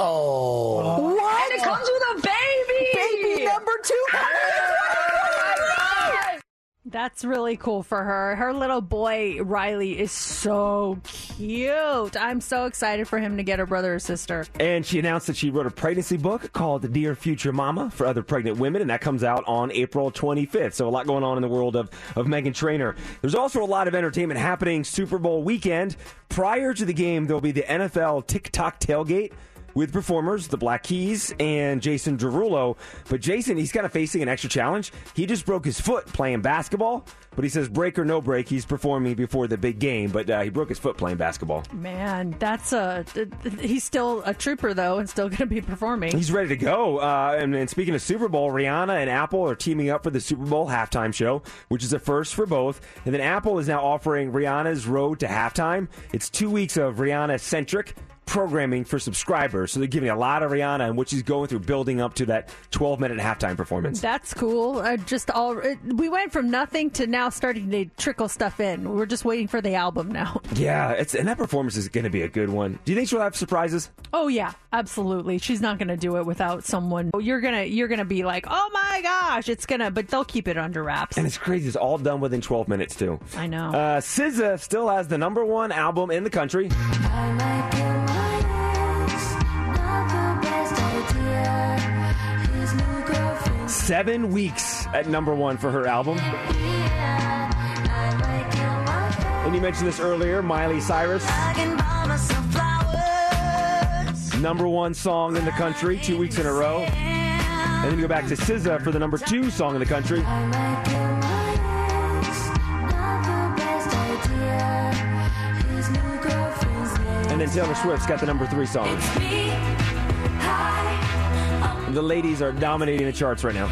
Oh. What? And it comes with a baby. Baby number 2. That's really cool for her. Her little boy, Riley, is so cute. I'm so excited for him to get a brother or sister. And she announced that she wrote a pregnancy book called Dear Future Mama for other pregnant women, and that comes out on April 25th. So a lot going on in the world of Meghan Trainor. There's also a lot of entertainment happening Super Bowl weekend. Prior to the game, there'll be the NFL TikTok tailgate with performers, the Black Keys, and Jason Derulo. But Jason, he's kind of facing an extra challenge. He just broke his foot playing basketball, but he says break or no break, he's performing before the big game, but he broke his foot playing basketball. Man, he's still a trooper, though, and still going to be performing. He's ready to go. And speaking of Super Bowl, Rihanna and Apple are teaming up for the Super Bowl halftime show, which is a first for both. And then Apple is now offering Rihanna's Road to Halftime. It's 2 weeks of Rihanna-centric programming for subscribers. So they're giving a lot of Rihanna and what she's going through building up to that 12-minute halftime performance. That's cool. We went from nothing to now starting to trickle stuff in. We're just waiting for the album now. Yeah, and that performance is going to be a good one. Do you think she'll have surprises? Oh yeah, absolutely. She's not going to do it without someone. You're going to be like, "Oh my gosh, it's going to," but they'll keep it under wraps. And it's crazy. It's all done within 12 minutes too. I know. SZA still has the number one album in the country. I like it. Idea, 7 weeks at number one for her album. Yeah, and you mentioned this earlier, Miley Cyrus. Number one song in the country, 2 weeks in a row. And then you go back to SZA for the number 2 song in the country. And then Taylor Swift's got the number 3 song. The ladies are dominating the charts right now.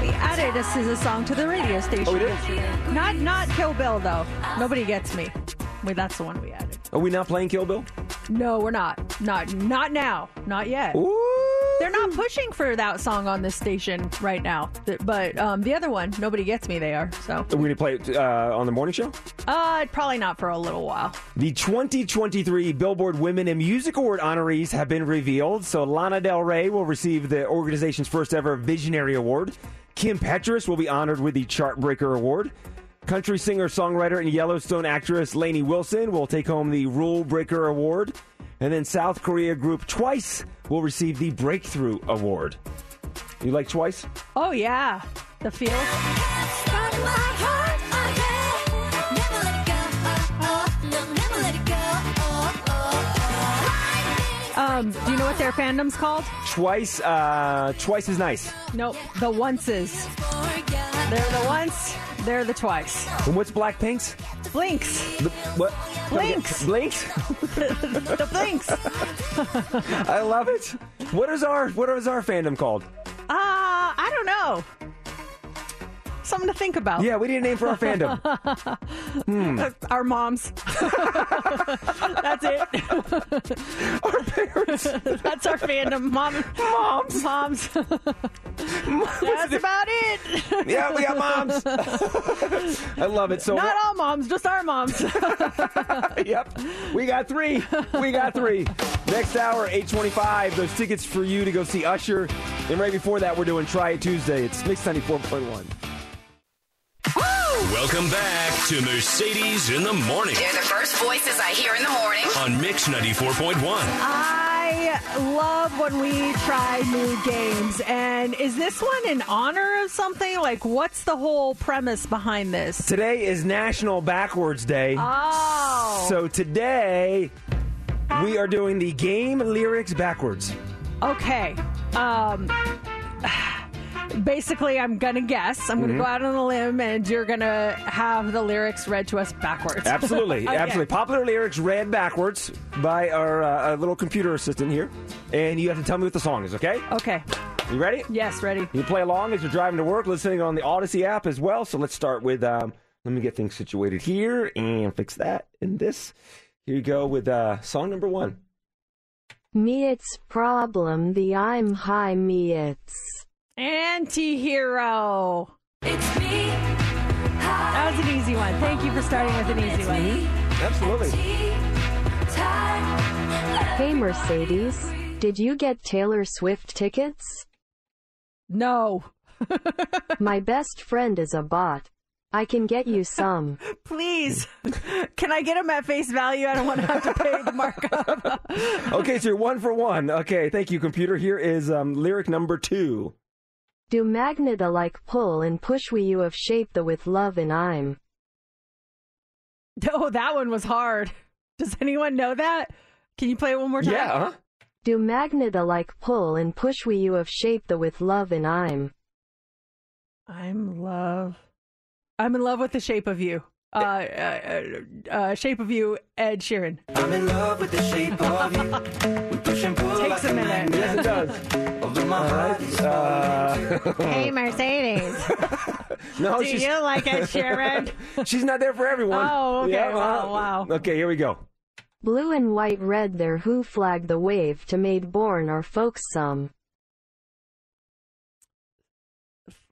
We added a SZA song to the radio station. Oh, we did? Not Kill Bill, though. Nobody Gets Me. Wait, that's the one we added. Are we not playing Kill Bill? No, we're not. Not now. Not yet. Ooh. They're not pushing for that song on this station right now. But the other one, Nobody Gets Me, they are. So. Are we going to play it on the morning show? Probably not for a little while. The 2023 Billboard Women in Music Award honorees have been revealed. So Lana Del Rey will receive the organization's first ever Visionary Award. Kim Petras will be honored with the Chartbreaker Award. Country singer-songwriter and Yellowstone actress Lainey Wilson will take home the Rule Breaker Award. And then South Korea group TWICE will receive the Breakthrough Award. You like TWICE? Oh, yeah. The feel. Do you know what their fandom's called? TWICE. TWICE is nice. Nope. The ONces. They're the Once. They're the Twice. And what's Blackpink's? Blinks. What? Blinks. Blinks? The Blinks. I love it. What is our fandom called? I don't know. Something to think about. Yeah, we need a name for our fandom. Our moms. That's it. Our parents. That's our fandom. Moms. That's about it. Yeah, we got moms. I love it. So not all moms, just our moms. Yep. We got three. Next hour, 8:25. Those tickets for you to go see Usher. And right before that, we're doing Try It Tuesday. It's Mix 94.1. Welcome back to Mercedes in the Morning. They're the first voices I hear in the morning. On Mix 94.1. I I love when we try new games. And is this one in honor of something? Like, what's the whole premise behind this? Today is National Backwards Day. Oh. So today, we are doing the game lyrics backwards. Okay. Basically, I'm going to guess. I'm going to go out on a limb, and you're going to have the lyrics read to us backwards. Absolutely. Okay. Absolutely. Popular lyrics read backwards by our little computer assistant here. And you have to tell me what the song is, okay? Okay. You ready? Yes, ready. You play along as you're driving to work, listening on the Odyssey app as well. So let's start with, let me get things situated here and fix that and this. Here you go with song number one. Me it's problem the I'm high me it's. Anti-hero. It's me. That was an easy one. Thank you for starting with an easy one. Absolutely. Hey, Mercedes, did you get Taylor Swift tickets? No. My best friend is a bot. I can get you some. Please. Can I get them at face value? I don't want to have to pay the markup. Okay, so you're 1 for 1. Okay, thank you, computer. Here is lyric number two. Do magneta like pull and push we you have shaped the with love and I'm. Oh, that one was hard. Does anyone know that? Can you play it one more time? Yeah. Uh-huh. Do magneta like pull and push we you have shaped the with love and I'm. I'm in love with the shape of you. Shape of you, Ed Sheeran. I'm in love with the shape of you. We push and pull. Takes a minute. Yes, it does. Hey, Mercedes. No, do you like Ed Sheeran? She's not there for everyone. Oh, okay. Yeah, oh, wow. Okay, here we go. Blue and white, red, there who flagged the wave to made born our folks some.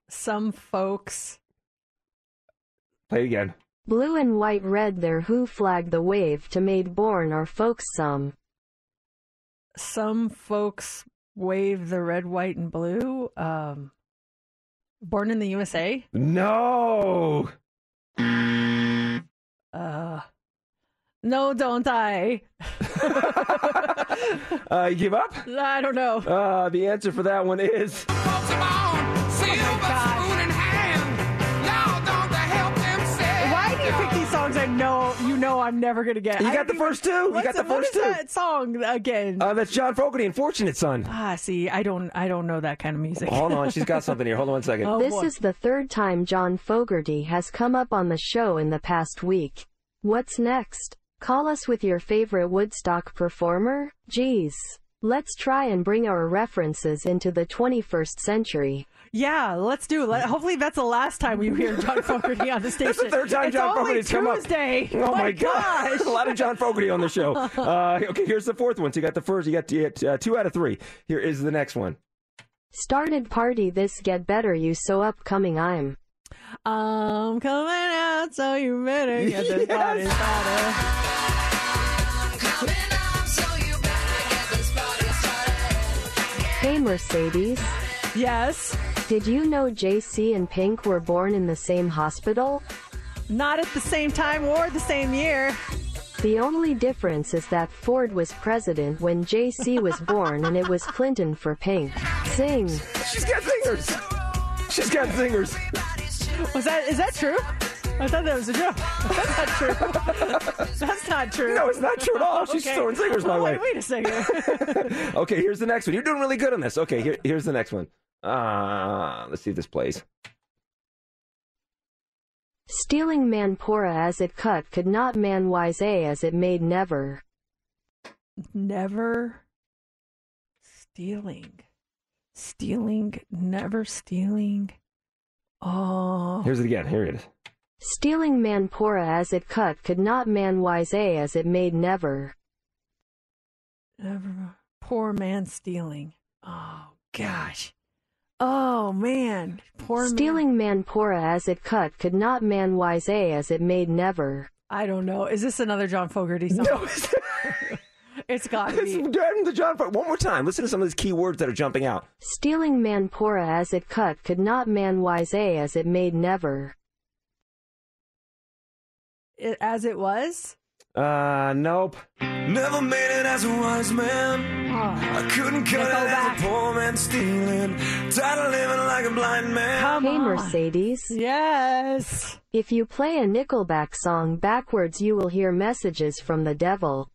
Some folks. Play again. Blue and white, red, there who flagged the wave to made born our folks some. Some folks wave the red, white, and blue. Born in the USA? No! No, don't I? You give up? I don't know. The answer for that one is... Oh my God. I know you know I'm never gonna get. You got the first two. You got the first two. What is that song again? That's John Fogerty, Unfortunate Son. Ah, see, I don't know that kind of music. Hold on, she's got something here. Hold on 1 second. Oh, this is the third time John Fogerty has come up on the show in the past week. What's next? Call us with your favorite Woodstock performer. Geez, let's try and bring our references into the 21st century. Yeah, let's do. Hopefully that's the last time we hear John Fogerty on the station. That's the third time it's John Fogerty's come up. Oh my gosh. A lot of John Fogerty on the show. Okay, here's the fourth one. So you got the first. You got 2 out of 3. Here is the next one. Started party this get better you so upcoming I'm. I'm coming out so you better get this party started. Hey Mercedes. Yes. Did you know JC and Pink were born in the same hospital? Not at the same time or the same year. The only difference is that Ford was president when JC was born and it was Clinton for Pink. Sing. She's got singers. She's got singers. Is that true? I thought that was a joke. That's not true. That's not true. No, it's not true at all. She's throwing singers my way. Wait a second. Okay, here's the next one. You're doing really good on this. Okay, here's the next one. Let's see if this plays. Stealing manpora as it cut could not man wise a as it made never. Never stealing. Stealing, never stealing. Oh. Here's it again. Here it is. Stealing manpora as it cut could not man wise a as it made never. Never. Poor man stealing. Oh, gosh. Oh, man. Poor man. Stealing manpora as it cut could not man wise a as it made never. I don't know. Is this another John Fogerty song? No. It's got to be. One more time. Listen to some of these key words that are jumping out. Stealing manpora as it cut could not man wise a as it made never. As it was? Nope. Never made it as a wise man. I couldn't cut it out the poor man stealing. Tired of living like a blind man. Hey, Mercedes. Yes. If you play a Nickelback song backwards, you will hear messages from the devil.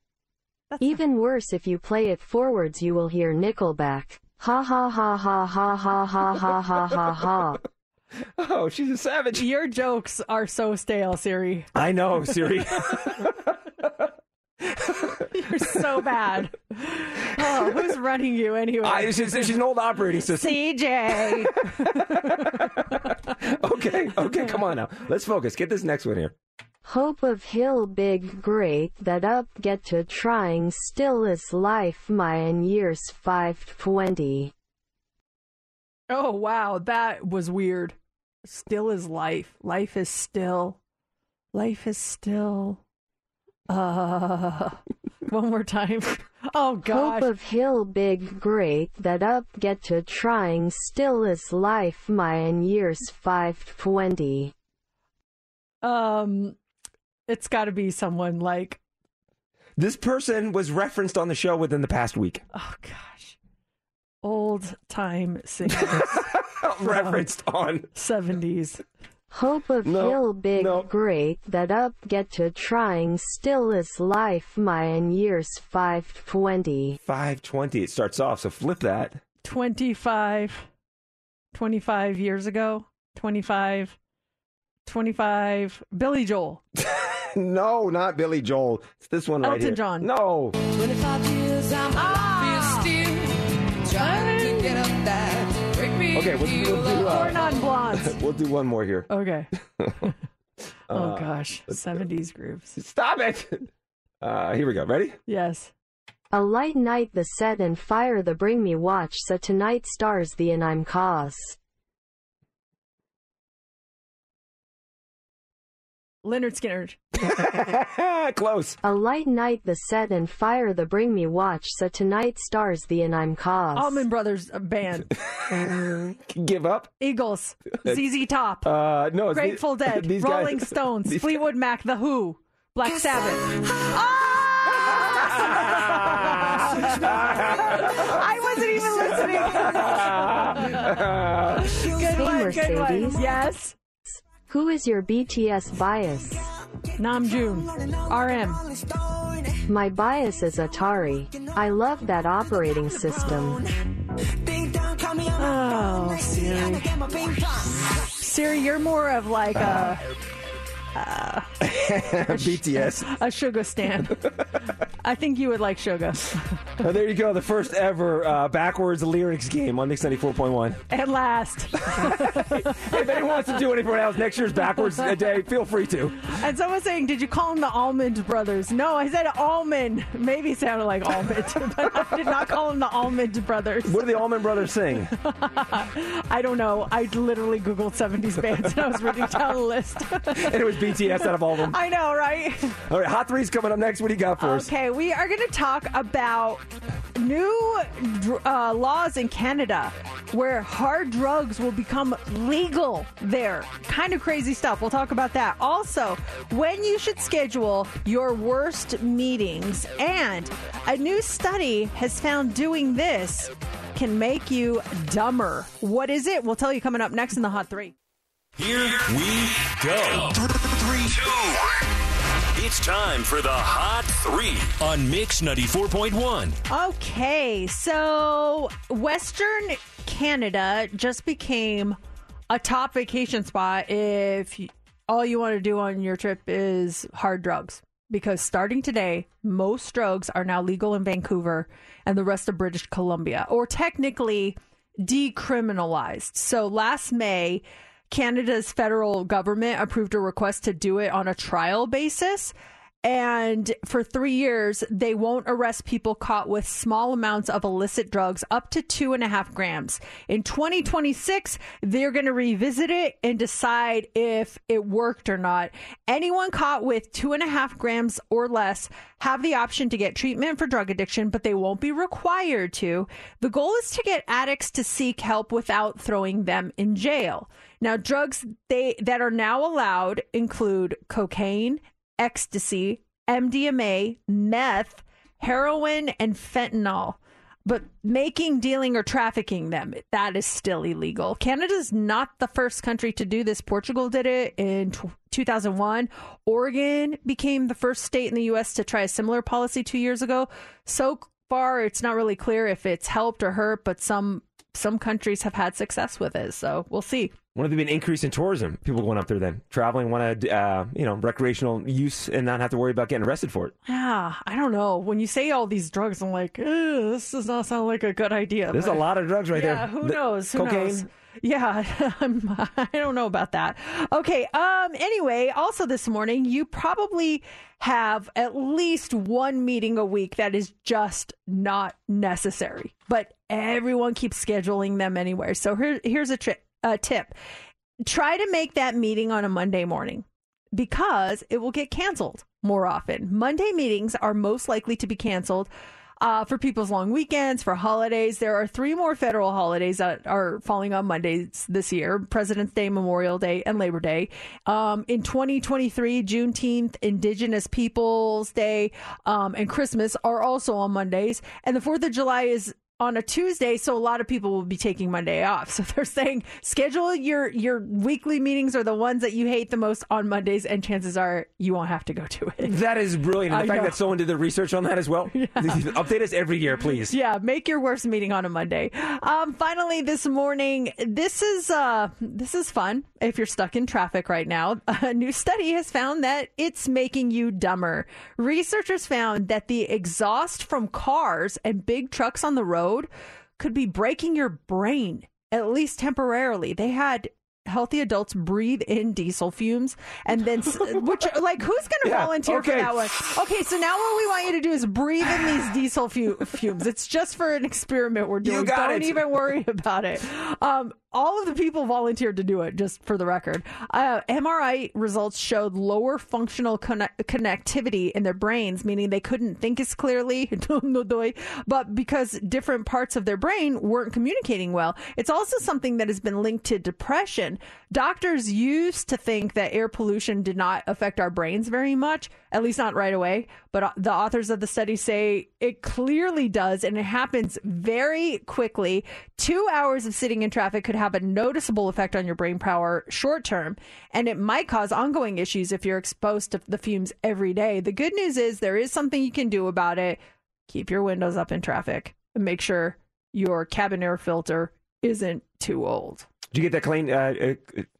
Even worse, if you play it forwards, you will hear Nickelback. Ha ha ha ha ha ha ha ha ha ha ha. Oh, she's a savage. Your jokes are so stale, Siri. I know, Siri. You're so bad. Oh, who's running you anyway? She's an old operating system. CJ. Okay, come on now. Let's focus. Get this next one here. Hope of hill big great that up get to trying still is life mine years 520. Oh, wow. That was weird. Still is life. Life is still. One more time. Oh, gosh. Hope of hill big great that up get to trying still is life mine years 520. It's got to be someone like... This person was referenced on the show within the past week. Oh, gosh. Old-time singers. Referenced on. 70s. Hope of hill big great that up get to trying still is life mine years 520. 520. It starts off, so flip that. 25 years ago. 25. Billy Joel. No, not Billy Joel. It's this one right here. Elton John. No. 25 years I'm still trying to get up that. Okay, we'll do Born on Blondes. We'll do one more here. Okay. Oh gosh, 70s grooves. Stop it. Here we go. Ready? Yes. A light night the set and fire the bring me watch so tonight stars the and I'm cause. Leonard Skinner. Close. A light night the set and fire the bring me watch so tonight stars the and I'm cause. Allman Brothers band. Give up. Eagles. ZZ Top. No. Grateful Dead. Rolling Stones. Fleetwood Mac. The Who. Black Sabbath. I wasn't even listening. Good one. Yes. Who is your BTS bias? Namjoon. RM. My bias is Atari. I love that operating system. Oh, Siri, you're more of like a BTS. A Suga stan. I think you would like Suga. Well, there you go. The first ever backwards lyrics game on Mix 94.1. At last. If anyone wants to do anything else next year's backwards day, feel free to. And someone's saying, did you call them the Almond Brothers? No, I said Almond. Maybe it sounded like Almond, but I did not call them the Almond Brothers. What do the Almond Brothers sing? I don't know. I literally Googled 70s bands and I was reading down the list. And it was BTS out of all of them. I know, right? All right, Hot Three's coming up next. What do you got for us? Okay, we are going to talk about new laws in Canada where hard drugs will become legal there. Kind of crazy stuff. We'll talk about that. Also, when you should schedule your worst meetings. And a new study has found doing this can make you dumber. What is it? We'll tell you coming up next in the Hot Three. Here we go. 3, 2, 1. It's time for the Hot Three on Mix 94.1. Okay, so Western Canada just became a top vacation spot if all you want to do on your trip is hard drugs. Because starting today, most drugs are now legal in Vancouver and the rest of British Columbia, or technically decriminalized. So last May, Canada's federal government approved a request to do it on a trial basis. And for 3 years, they won't arrest people caught with small amounts of illicit drugs up to 2.5 grams. In 2026, they're going to revisit it and decide if it worked or not. Anyone caught with 2.5 grams or less have the option to get treatment for drug addiction, but they won't be required to. The goal is to get addicts to seek help without throwing them in jail. Now, drugs that are now allowed include cocaine, ecstasy, MDMA, meth, heroin, and fentanyl. But making, dealing, or trafficking them, that is still illegal. Canada's not the first country to do this. Portugal did it in 2001. Oregon became the first state in the U.S. to try a similar policy 2 years ago. So far, it's not really clear if it's helped or hurt, but some countries have had success with it. So we'll see. One of the big increase in tourism, people going up there then. Traveling, want to, recreational use and not have to worry about getting arrested for it. Yeah, I don't know. When you say all these drugs, I'm like, this does not sound like a good idea. There's a lot of drugs right there. Yeah, who knows? Cocaine. Yeah, I don't know about that. Okay, anyway, also this morning, you probably have at least one meeting a week that is just not necessary. But everyone keeps scheduling them anyway. So here's a trick. Tip, try to make that meeting on a Monday morning because it will get canceled more often. Monday meetings are most likely to be canceled for people's long weekends, for holidays. There are three more federal holidays that are falling on Mondays this year: President's Day, Memorial Day, and Labor Day. In 2023, Juneteenth, Indigenous Peoples Day, and Christmas are also on Mondays. And the 4th of July is on a Tuesday, so a lot of people will be taking Monday off. So they're saying schedule your weekly meetings or the ones that you hate the most on Mondays, and chances are you won't have to go to it. That is brilliant. And the fact that someone did the research on that as well. Yeah. Update us every year, please. Yeah, make your worst meeting on a Monday. Finally, this morning, this is fun if you're stuck in traffic right now. A new study has found that it's making you dumber. Researchers found that the exhaust from cars and big trucks on the road could be breaking your brain, at least temporarily. They had healthy adults breathe in diesel fumes and then which, like, who's going to volunteer for that one? Okay, so now what we want you to do is breathe in these diesel fumes. It's just for an experiment we're doing. Don't even worry about it. All of the people volunteered to do it, just for the record. MRI results showed lower functional connectivity in their brains, meaning they couldn't think as clearly, but because different parts of their brain weren't communicating well. It's also something that has been linked to depression. Doctors used to think that air pollution did not affect our brains very much, at least not right away. But the authors of the study say it clearly does, and it happens very quickly. 2 hours of sitting in traffic could have a noticeable effect on your brain power short term, and it might cause ongoing issues if you're exposed to the fumes every day. The good news is there is something you can do about it. Keep your windows up in traffic and make sure your cabin air filter isn't too old. Did you get that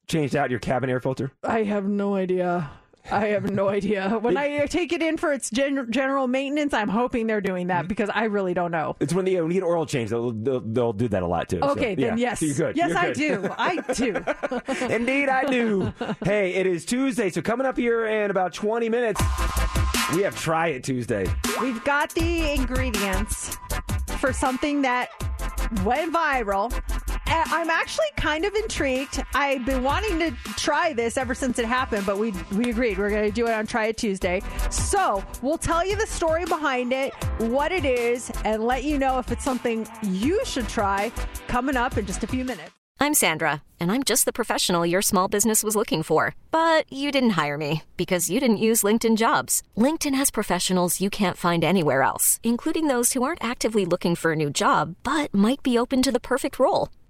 changed out, your cabin air filter? I have no idea. When I take it in for its general maintenance, I'm hoping they're doing that because I really don't know. It's when you get oil change, they'll do that a lot too. Okay, so, then yes. So you're good. Yes, you're good. I do. Indeed, I do. Hey, it is Tuesday, so coming up here in about 20 minutes, we have Try It Tuesday. We've got the ingredients for something that went viral. I'm actually kind of intrigued. I've been wanting to try this ever since it happened, but we agreed we're going to do it on Try It Tuesday. So we'll tell you the story behind it, what it is, and let you know if it's something you should try coming up in just a few minutes. I'm Sandra, and I'm just the professional your small business was looking for. But you didn't hire me because you didn't use LinkedIn Jobs. LinkedIn has professionals you can't find anywhere else, including those who aren't actively looking for a new job, but might be open to the perfect role.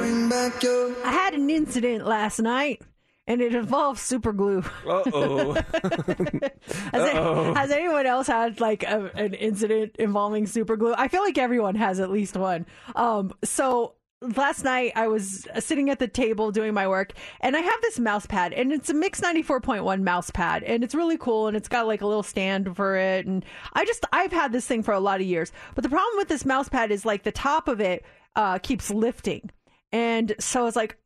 I had an incident last night, and it involved super glue. Uh-oh. Has anyone else had like an incident involving super glue? I feel like everyone has at least one. So Last night, I was sitting at the table doing my work, and I have this mouse pad, and it's a Mix 94.1 mouse pad, and it's really cool, and it's got like a little stand for it, and I've had this thing for a lot of years, but the problem with this mouse pad is like the top of it keeps lifting, and so I was like,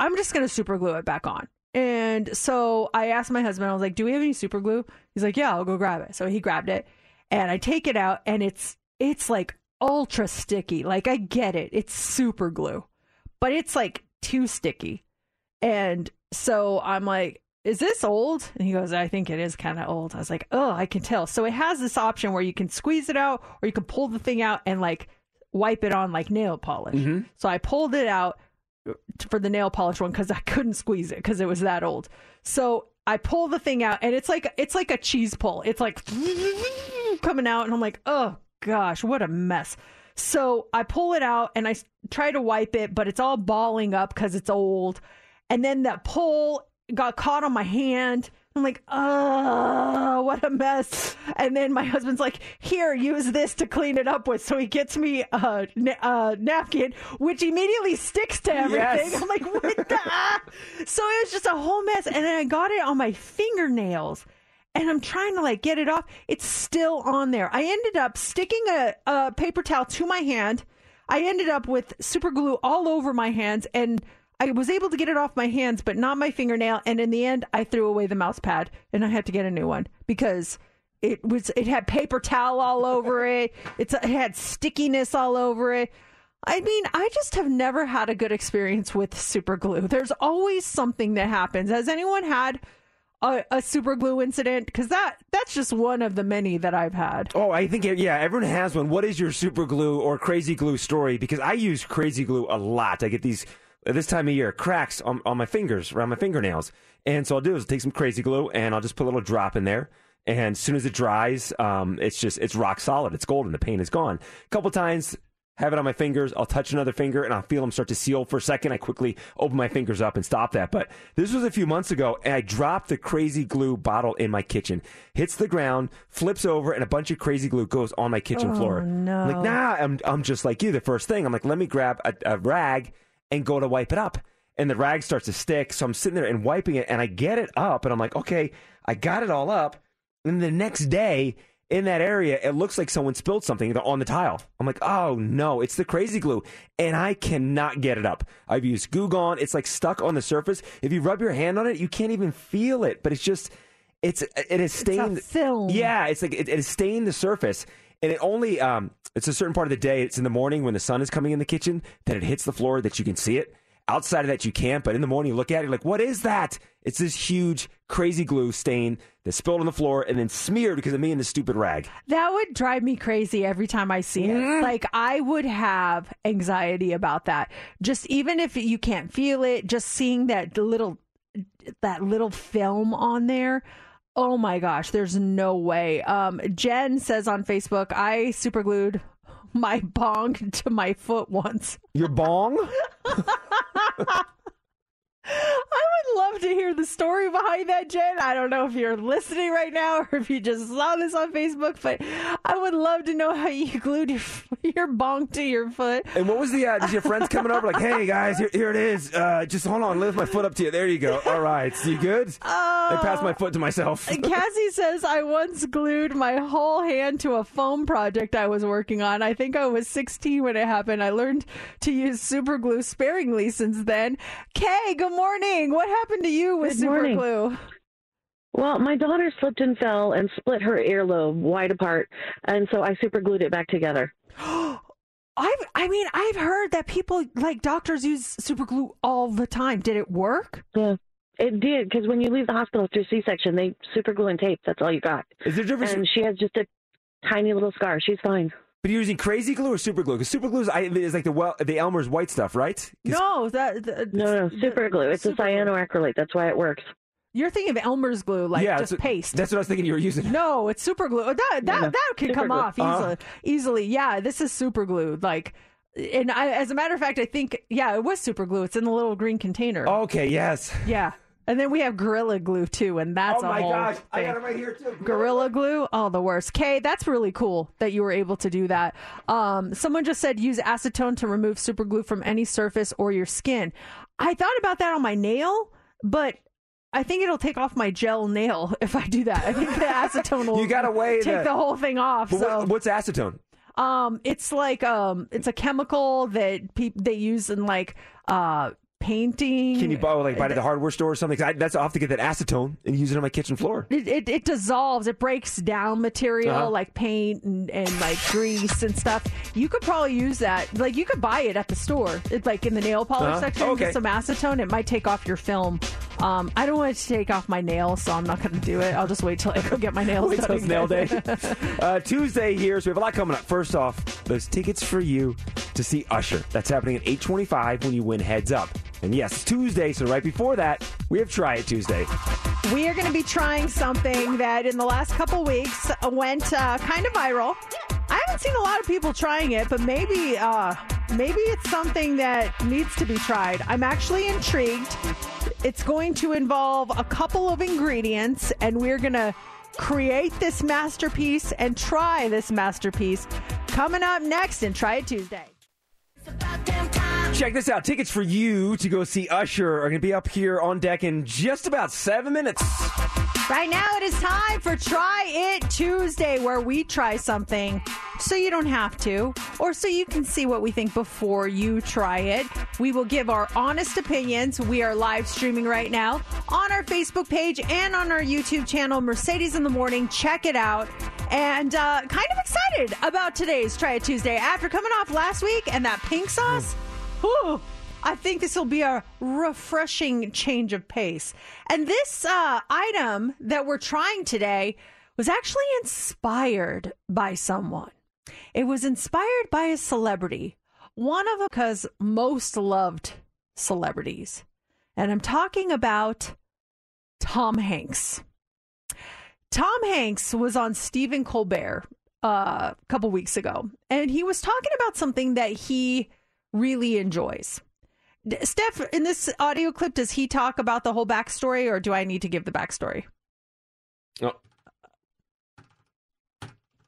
I'm just going to super glue it back on. And so I asked my husband, I was like, do we have any super glue? He's like, yeah, I'll go grab it. So he grabbed it, and I take it out, and it's like ultra sticky. Like, I get it, it's super glue, but it's like too sticky. And so I'm like, is this old? And he goes, I think it is kind of old. I was like, oh, I can tell. So it has this option where you can squeeze it out, or you can pull the thing out and like wipe it on like nail polish. Mm-hmm. So I pulled it out for the nail polish one because I couldn't squeeze it because it was that old. So I pull the thing out, and it's like a cheese pull. It's like coming out, and I'm like, oh gosh, what a mess. So I pull it out and I try to wipe it, but it's all balling up because it's old. And then that pull got caught on my hand. I'm like, oh, what a mess. And then my husband's like, here, use this to clean it up with. So he gets me a napkin, which immediately sticks to everything. Yes. I'm like, what the? So it was just a whole mess. And then I got it on my fingernails, and I'm trying to like get it off. It's still on there. I ended up sticking a paper towel to my hand. I ended up with super glue all over my hands, and I was able to get it off my hands, but not my fingernail. And in the end, I threw away the mouse pad, and I had to get a new one because it had paper towel all over it. It had stickiness all over it. I mean, I just have never had a good experience with super glue. There's always something that happens. Has anyone had a super glue incident? Because that's just one of the many that I've had. Oh, I think, yeah, everyone has one. What is your super glue or crazy glue story? Because I use crazy glue a lot. I get these, this time of year, cracks on my fingers, around my fingernails. And so I'll do is take some crazy glue, and I'll just put a little drop in there. And as soon as it dries, it's rock solid. It's golden. The paint is gone. A couple times, have it on my fingers, I'll touch another finger, and I'll feel them start to seal for a second. I quickly open my fingers up and stop that. But this was a few months ago, and I dropped the crazy glue bottle in my kitchen. Hits the ground, flips over, and a bunch of crazy glue goes on my kitchen floor. No. I'm like, nah, I'm just like you. The first thing, I'm like, let me grab a rag and go to wipe it up. And the rag starts to stick, so I'm sitting there and wiping it, and I get it up, and I'm like, okay, I got it all up. And the next day, in that area, it looks like someone spilled something on the tile. I'm like, oh no, it's the crazy glue. And I cannot get it up. I've used Goo Gone. It's like stuck on the surface. If you rub your hand on it, you can't even feel it. But it's just, it has stained. It's a film. Yeah, it's like, it has stained the surface. And it only, it's a certain part of the day. It's in the morning when the sun is coming in the kitchen that it hits the floor that you can see it. Outside of that, you can't. But in the morning, you look at it, you're like, what is that? It's this huge crazy glue stain that spilled on the floor and then smeared because of me and the stupid rag. That would drive me crazy every time I see it. Mm. Like, I would have anxiety about that. Just even if you can't feel it, just seeing that little film on there. Oh my gosh, there's no way. Jen says on Facebook, I super glued my bong to my foot once. Your bong? I would love to hear the story behind that, Jen. I don't know if you're listening right now or if you just saw this on Facebook, but I would love to know how you glued your bong to your foot. And what was the, did your friends coming over like, hey guys, here it is. Just hold on, lift my foot up to you. There you go. All right. You good? I passed my foot to myself. Cassie says, I once glued my whole hand to a foam project I was working on. I think I was 16 when it happened. I learned to use super glue sparingly since then. Kay, good morning. What happened to you with super glue? Well, my daughter slipped and fell and split her earlobe wide apart, and so I super glued it back together. I've heard that people, like doctors, use super glue all the time. Did it work? Yeah, it did, because when you leave the hospital through C-section, they super glue and tape. That's all you got. Is there difference? And she has just a tiny little scar. She's fine. But you're using crazy glue or super glue? Because super glue is like the Elmer's white stuff, right? No, no, super glue. It's a cyanoacrylate. That's why it works. You're thinking of Elmer's glue, like paste. That's what I was thinking you were using. No, it's super glue. That can come off easily. Yeah, this is super glue. Like, and as a matter of fact, I think it was super glue. It's in the little green container. Okay. Yes. Yeah. And then we have Gorilla Glue, too, and that's a whole thing. Oh, my gosh. I got it right here, too. Gorilla Glue? Oh, the worst. Kay, that's really cool that you were able to do that. Someone just said use acetone to remove super glue from any surface or your skin. I thought about that on my nail, but I think it'll take off my gel nail if I do that. I think the acetone will take the whole thing off. So. What's acetone? It's like it's a chemical that they use in like painting. Can you buy it at the hardware store or something? I'll have to get that acetone and use it on my kitchen floor. It dissolves. It breaks down material like paint and like grease and stuff. You could probably use that. Like you could buy it at the store. It's like in the nail polish section. Okay. Get some acetone. It might take off your film. I don't want it to take off my nails, so I'm not going to do it. I'll just wait till I go get my nails done. Wait till it's nail day. Tuesday here, so we have a lot coming up. First off, those tickets for you to see Usher. That's happening at 8:25 when you win Heads Up. And yes, it's Tuesday, so right before that, we have Try It Tuesday. We are going to be trying something that in the last couple weeks went kind of viral. I haven't seen a lot of people trying it, but maybe it's something that needs to be tried. I'm actually intrigued. It's going to involve a couple of ingredients, and we're going to create this masterpiece and try this masterpiece. Coming up next in Try It Tuesday. It's about damn time. Check this out. Tickets for you to go see Usher are going to be up here on deck in just about 7 minutes. Right now it is time for Try It Tuesday, where we try something so you don't have to, or so you can see what we think before you try it. We will give our honest opinions. We are live streaming right now on our Facebook page and on our YouTube channel, Mercedes in the Morning. Check it out. And kind of excited about today's Try It Tuesday. After coming off last week and that pink sauce, whew, I think this will be a refreshing change of pace. And this item that we're trying today was actually inspired by someone. It was inspired by a celebrity, one of America's most loved celebrities. And I'm talking about Tom Hanks. Tom Hanks was on Stephen Colbert a couple weeks ago, and he was talking about something that he really enjoys. Steph, in this audio clip, does he talk about the whole backstory, or do I need to give the backstory? No.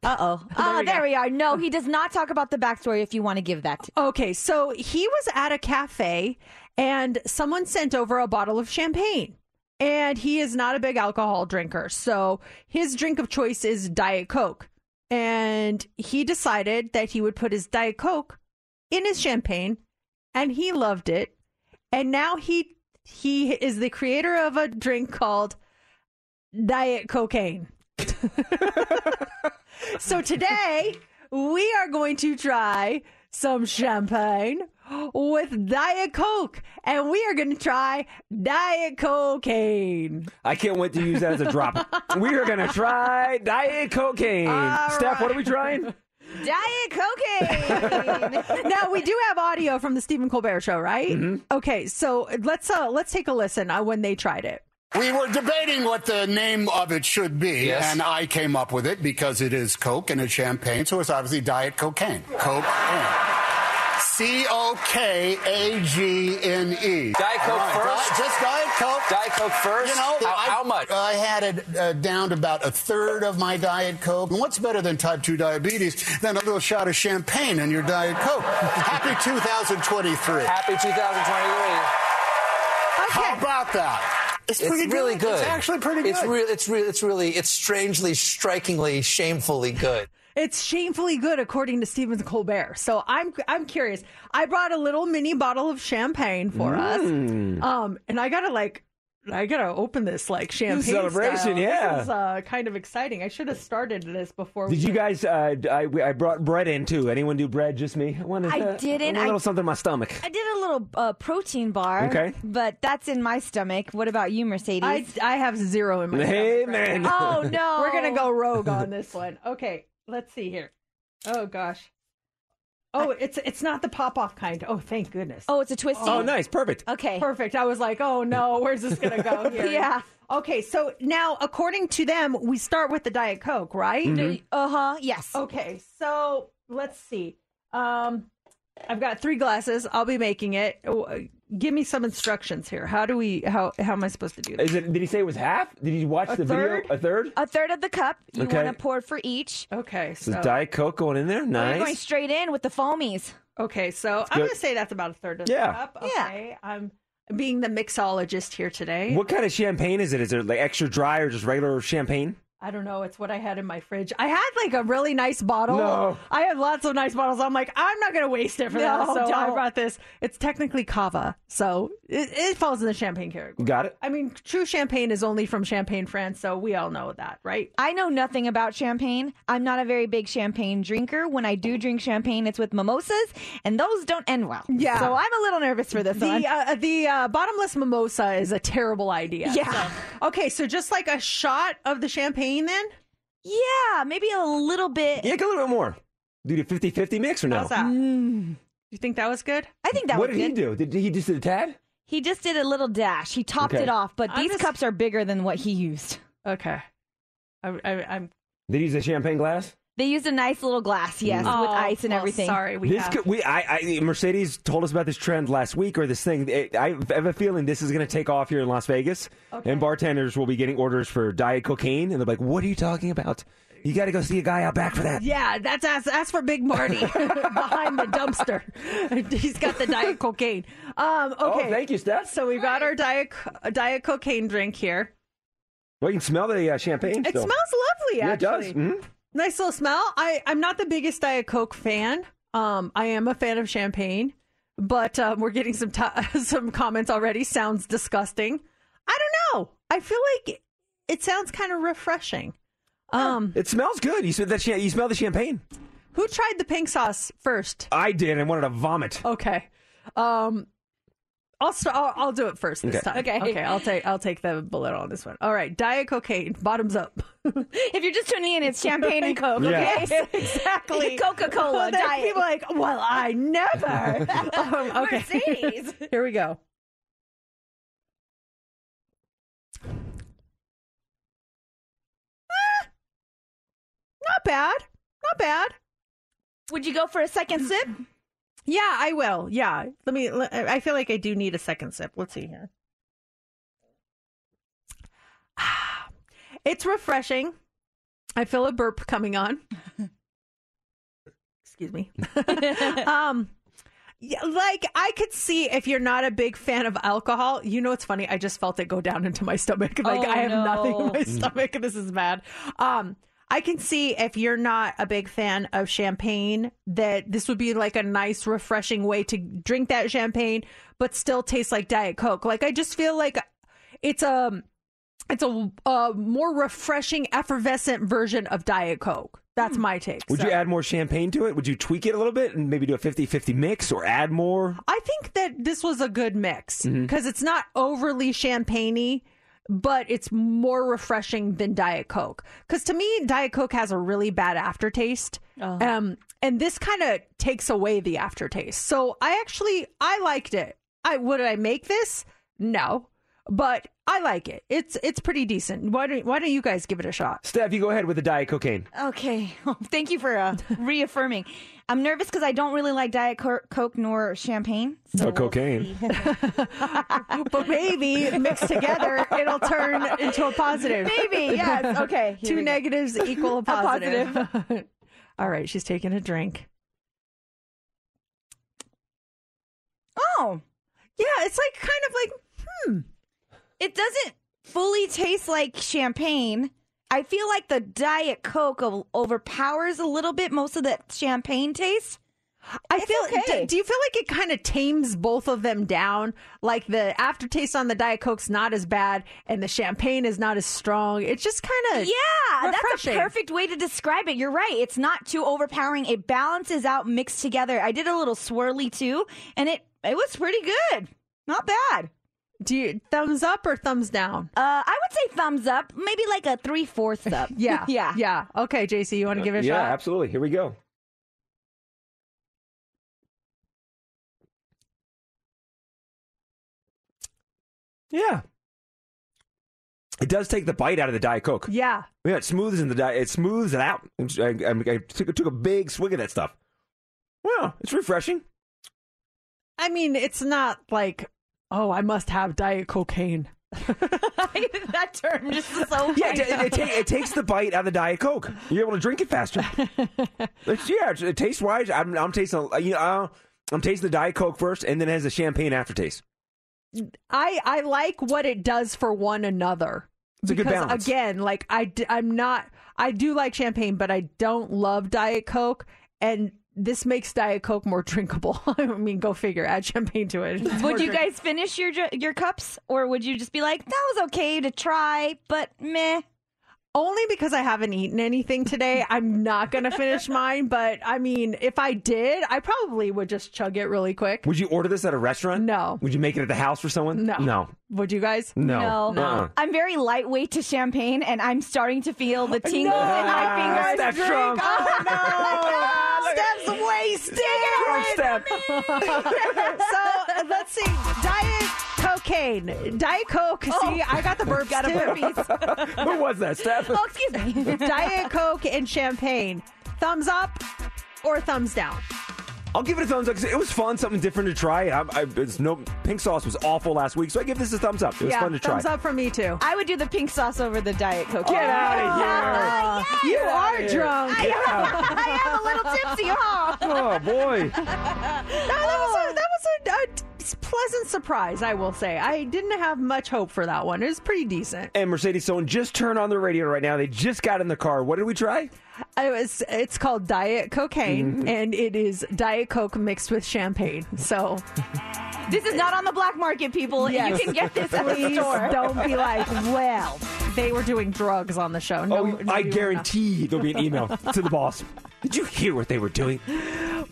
Uh-oh. There we are. No, he does not talk about the backstory if you want to give that. Okay, so he was at a cafe, and someone sent over a bottle of champagne. And he is not a big alcohol drinker, so his drink of choice is Diet Coke. And he decided that he would put his Diet Coke in his champagne, and he loved it. And now he is the creator of a drink called Diet Cocaine. So today, we are going to try some champagne with Diet Coke, and we are going to try Diet Cocaine. I can't wait to use that as a drop. We are going to try Diet Cocaine. All Steph, right. What are we trying? Diet Cocaine. Now, we do have audio from the Stephen Colbert Show, right? Mm-hmm. Okay, so let's take a listen when they tried it. We were debating what the name of it should be, and I came up with it because it is Coke and it's champagne, so it's obviously Diet Cocaine. Coke. Cocaine. Diet Coke first? Just Diet Coke. Diet Coke first? You know, how much? I had it down to about a third of my Diet Coke. And what's better than type 2 diabetes than a little shot of champagne in your Diet Coke? Happy 2023. Happy 2023. Okay. How about that? It's really good. It's actually pretty good. It's strangely, strikingly, shamefully good. It's shamefully good, according to Stephen Colbert. So I'm curious. I brought a little mini bottle of champagne for us, and I gotta open this like champagne celebration. Style. Yeah, this is kind of exciting. I should have started this before. Did you guys? I brought bread in too. Anyone do bread? Just me. I didn't. A little something in my stomach. I did a little protein bar. Okay, but that's in my stomach. What about you, Mercedes? I have zero in my stomach. Right now. Oh no, we're gonna go rogue on this one. Okay, let's see here. Oh gosh. Oh, it's not the pop-off kind. Oh, thank goodness. Oh, it's a twisty. Oh, nice. Perfect. Okay. Perfect. I was like, oh, no, where's this going to go here? Yeah. Okay, so now, according to them, we start with the Diet Coke, right? Mm-hmm. Uh-huh. Yes. Okay, so let's see. I've got 3 glasses. I'll be making it. give me some instructions here. How am I supposed to do this? Did he say it was half? Did you watch the video? A third? A third of the cup. You want to pour for each. Okay. So Diet Coke going in there? Nice. You're going straight in with the foamies. Okay. So I'm going to say that's about a third of the cup. Okay. Yeah. I'm being the mixologist here today. What kind of champagne is it? Is it like extra dry or just regular champagne? I don't know. It's what I had in my fridge. I had like a really nice bottle. No. I had lots of nice bottles. I'm like, I'm not going to waste it for that. So I brought this. It's technically cava. So it falls in the champagne category. Got it. I mean, true champagne is only from Champagne, France. So we all know that, right? I know nothing about champagne. I'm not a very big champagne drinker. When I do drink champagne, it's with mimosas and those don't end well. Yeah. So I'm a little nervous for this one. The bottomless mimosa is a terrible idea. Yeah. So. Okay. So just like a shot of the champagne. Then? Yeah, maybe a little bit. Yeah, a little bit more. Do the 50-50 mix or no? How's that? You think that was good? I think that was good. What did he do? Did he just do a tad? He just did a little dash. He topped it off, but these cups are bigger than what he used. Okay. Did he use a champagne glass? They used a nice little glass, yes, with ice and everything. Sorry, Mercedes told us about this trend last week or this thing. I have a feeling this is going to take off here in Las Vegas, and bartenders will be getting orders for diet cocaine, and they're like, "What are you talking about? You got to go see a guy out back for that." Yeah, that's for Big Marty behind the dumpster. He's got the diet cocaine. Okay, thank you, Steph. So we've got our diet cocaine drink here. Well, you can smell the champagne. It smells lovely, actually. Yeah, it does. Mm-hmm. Nice little smell. I'm not the biggest Diet Coke fan. I am a fan of champagne, but we're getting some comments already. Sounds disgusting. I don't know. I feel like it sounds kind of refreshing. It smells good. You smell the champagne. Who tried the pink sauce first? I did. I wanted to vomit. Okay. I'll do it first this time. Okay. I'll take the bullet on this one. All right, diet cocaine, bottoms up. If you're just tuning in, it's champagne and Coke. Yeah. Okay, exactly. Coca-Cola diet. People are like, well, I never. Mercedes. Here we go. Not bad. Would you go for a second sip? Yeah, I will. Yeah. I feel like I do need a second sip. Let's see here. It's refreshing. I feel a burp coming on. Excuse me. Like I could see if you're not a big fan of alcohol, you know, it's funny. I just felt it go down into my stomach. Like I have nothing in my stomach. This is bad. I can see if you're not a big fan of champagne that this would be like a nice, refreshing way to drink that champagne, but still taste like Diet Coke. Like I just feel like it's a more refreshing, effervescent version of Diet Coke. That's my take. Would you add more champagne to it? Would you tweak it a little bit and maybe do a 50-50 mix or add more? I think that this was a good mix because it's not overly champagne-y. But it's more refreshing than Diet Coke. Because to me, Diet Coke has a really bad aftertaste. And this kind of takes away the aftertaste. So I liked it. Would I make this? No. But I like it. It's pretty decent. Why don't you guys give it a shot? Steph, you go ahead with the diet cocaine. Okay. Thank you for reaffirming. I'm nervous because I don't really like Diet Coke nor champagne. So cocaine. But maybe mixed together, it'll turn into a positive. Maybe, yes. Okay. Two negatives equal a positive. All right. She's taking a drink. Oh. Yeah. It's like kind of like, It doesn't fully taste like champagne. I feel like the Diet Coke overpowers a little bit most of that champagne taste. Do you feel like it kind of tames both of them down? Like the aftertaste on the Diet Coke's not as bad and the champagne is not as strong. It's just kind of refreshing. That's a perfect way to describe it. You're right. It's not too overpowering. It balances out mixed together. I did a little swirly too, and it was pretty good. Not bad. Do you thumbs up or thumbs down? I would say thumbs up, maybe like a 3/4 up. Yeah. Okay, JC, you want to give it a shot? Yeah, absolutely. Here we go. Yeah. It does take the bite out of the Diet Coke. Yeah. Yeah, it smooths in the it smooths it out. I took a big swig of that stuff. Well, it's refreshing. I mean, it's not like oh, I must have Diet Cocaine. That turned just so yeah, it takes the bite out of Diet Coke. You're able to drink it faster. It tastes wise. I'm tasting, you know, I'm tasting the Diet Coke first, and then it has a champagne aftertaste. I like what it does for one another. It's a good balance. Again, like I do like champagne, but I don't love Diet Coke, and this makes Diet Coke more drinkable. I mean, go figure. Add champagne to it. Would you guys finish your cups, or would you just be like, that was okay to try, but meh? Only because I haven't eaten anything today. I'm not going to finish mine, but I mean, if I did, I probably would just chug it really quick. Would you order this at a restaurant? No. Would you make it at the house for someone? No. Would you guys? No. I'm very lightweight to champagne, and I'm starting to feel the tingles in my fingers. Steph's drunk. Oh, no. Steph's wasted. So let's see. Diet Cocaine. Diet Coke. Oh. See, I got the burps too. Who was that, Steph? Oh, excuse me. Diet Coke and champagne. Thumbs up or thumbs down? I'll give it a thumbs up because it was fun, something different to try. Pink sauce was awful last week, so I give this a thumbs up. It was fun to try. Thumbs up for me too. I would do the pink sauce over the Diet Coke. Get out of here! You are drunk. I am a little tipsy, huh? Oh boy! That was a pleasant surprise, I will say. I didn't have much hope for that one. It was pretty decent. And Mercedes, someone just turned on the radio right now. They just got in the car. What did we try? It's called Diet Cocaine, and it is Diet Coke mixed with champagne. So this is not on the black market, people. Yes. You can get this at the store. Don't be like, well, they were doing drugs on the show. I guarantee there'll be an email to the boss. Did you hear what they were doing?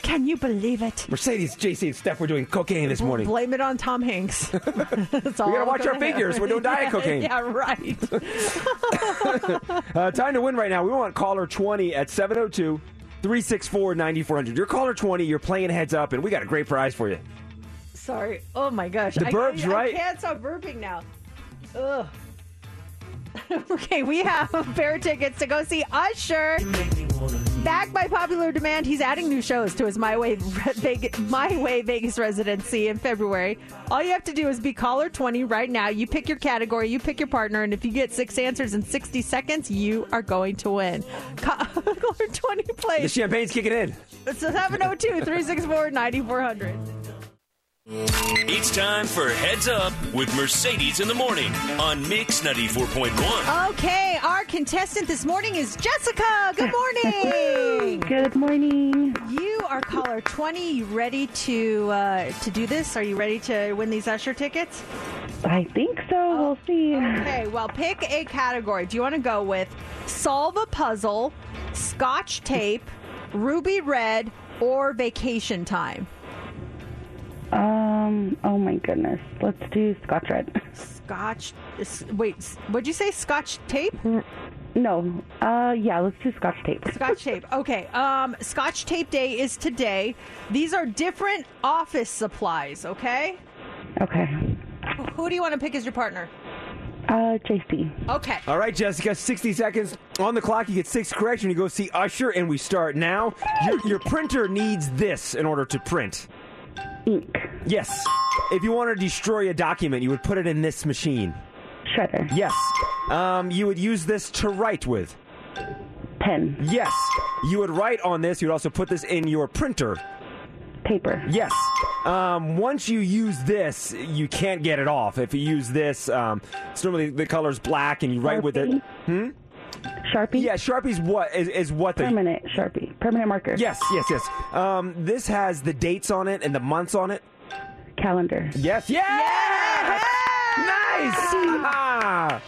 Can you believe it? Mercedes, JC, and Steph were doing cocaine this morning. Blame it on Tom Hanks. That's all. We gotta watch our fingers. We're doing Diet Cocaine. Yeah, right. Time to win right now. We want caller 20 at 702-364-9400. You're caller 20. You're playing heads up, and we got a great prize for you. Sorry. Oh my gosh. The burps, right? I can't stop burping now. Ugh. Okay, we have a pair of tickets to go see Usher. Back by popular demand, he's adding new shows to his My Way Vegas residency in February. All you have to do is be caller 20 right now. You pick your category, you pick your partner, and if you get 6 answers in 60 seconds, you are going to win. Caller 20 plays. The champagne's kicking in. It's 702-364-9400. It's time for Heads Up with Mercedes in the Morning on Mix 94.1. Okay, our contestant this morning is Jessica. Good morning. Good morning. You are caller 20. You ready to do this? Are you ready to win these Usher tickets? I think so. Oh, we'll see. Okay, well, pick a category. Do you want to go with solve a puzzle, Scotch tape, ruby red, or vacation time? Oh my goodness. Let's do Scotch Red. Wait, what'd you say? Scotch tape? No. Yeah, let's do Scotch tape. Scotch tape. Okay. Scotch tape day is today. These are different office supplies, okay? Okay. Who do you want to pick as your partner? JC. Okay. All right, Jessica, 60 seconds on the clock. You get 6 correct when you go see Usher, and we start now. Your printer needs this in order to print. Ink. Yes. If you want to destroy a document, you would put it in this machine. Shredder. Yes. You would use this to write with. Pen. Yes. You would write on this. You would also put this in your printer. Paper. Yes. Once you use this, you can't get it off. If you use this, it's normally the color's black, and you write with it. Hmm? Sharpie? Yeah, Sharpie's what is what the permanent Sharpie. Permanent marker. Yes. This has the dates on it and the months on it. Calendar. Yes. Yes! Nice!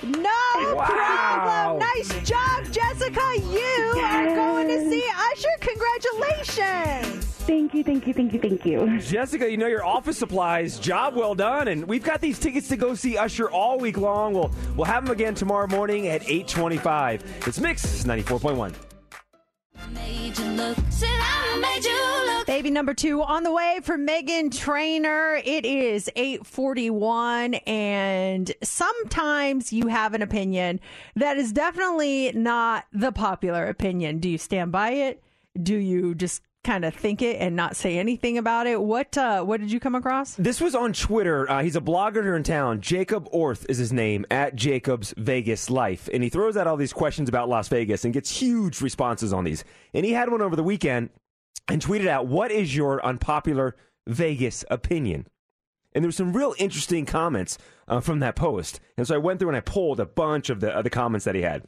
No problem. Nice job, Jessica. You are going to see Usher. Congratulations. Thank you. Jessica, you know your office supplies. Job well done. And we've got these tickets to go see Usher all week long. We'll have them again tomorrow morning at 8:25. It's Mix 94.1. Baby number 2 on the way for Meghan Trainor. It is 8:41, and sometimes you have an opinion that is definitely not the popular opinion. Do you stand by it? Do you just kind of think it and not say anything about it. What did you come across? This was on Twitter. He's a blogger here in town. Jacob Orth is his name, at Jacob's Vegas Life. And he throws out all these questions about Las Vegas and gets huge responses on these. And he had one over the weekend and tweeted out, what is your unpopular Vegas opinion? And there were some real interesting comments from that post. And so I went through and I pulled a bunch of the comments that he had.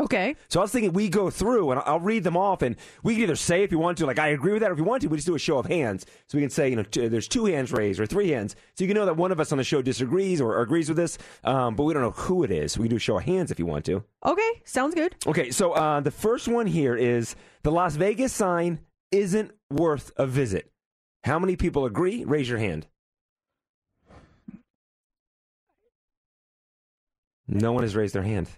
Okay. So I was thinking we go through and I'll read them off, and we can either say if you want to, like, I agree with that, or if you want to, we just do a show of hands. So we can say, you know, there's two hands raised or three hands. So you can know that one of us on the show disagrees or agrees with this, but we don't know who it is. We can do a show of hands if you want to. Okay. Sounds good. Okay. So the first one here is the Las Vegas sign isn't worth a visit. How many people agree? Raise your hand. No one has raised their hand.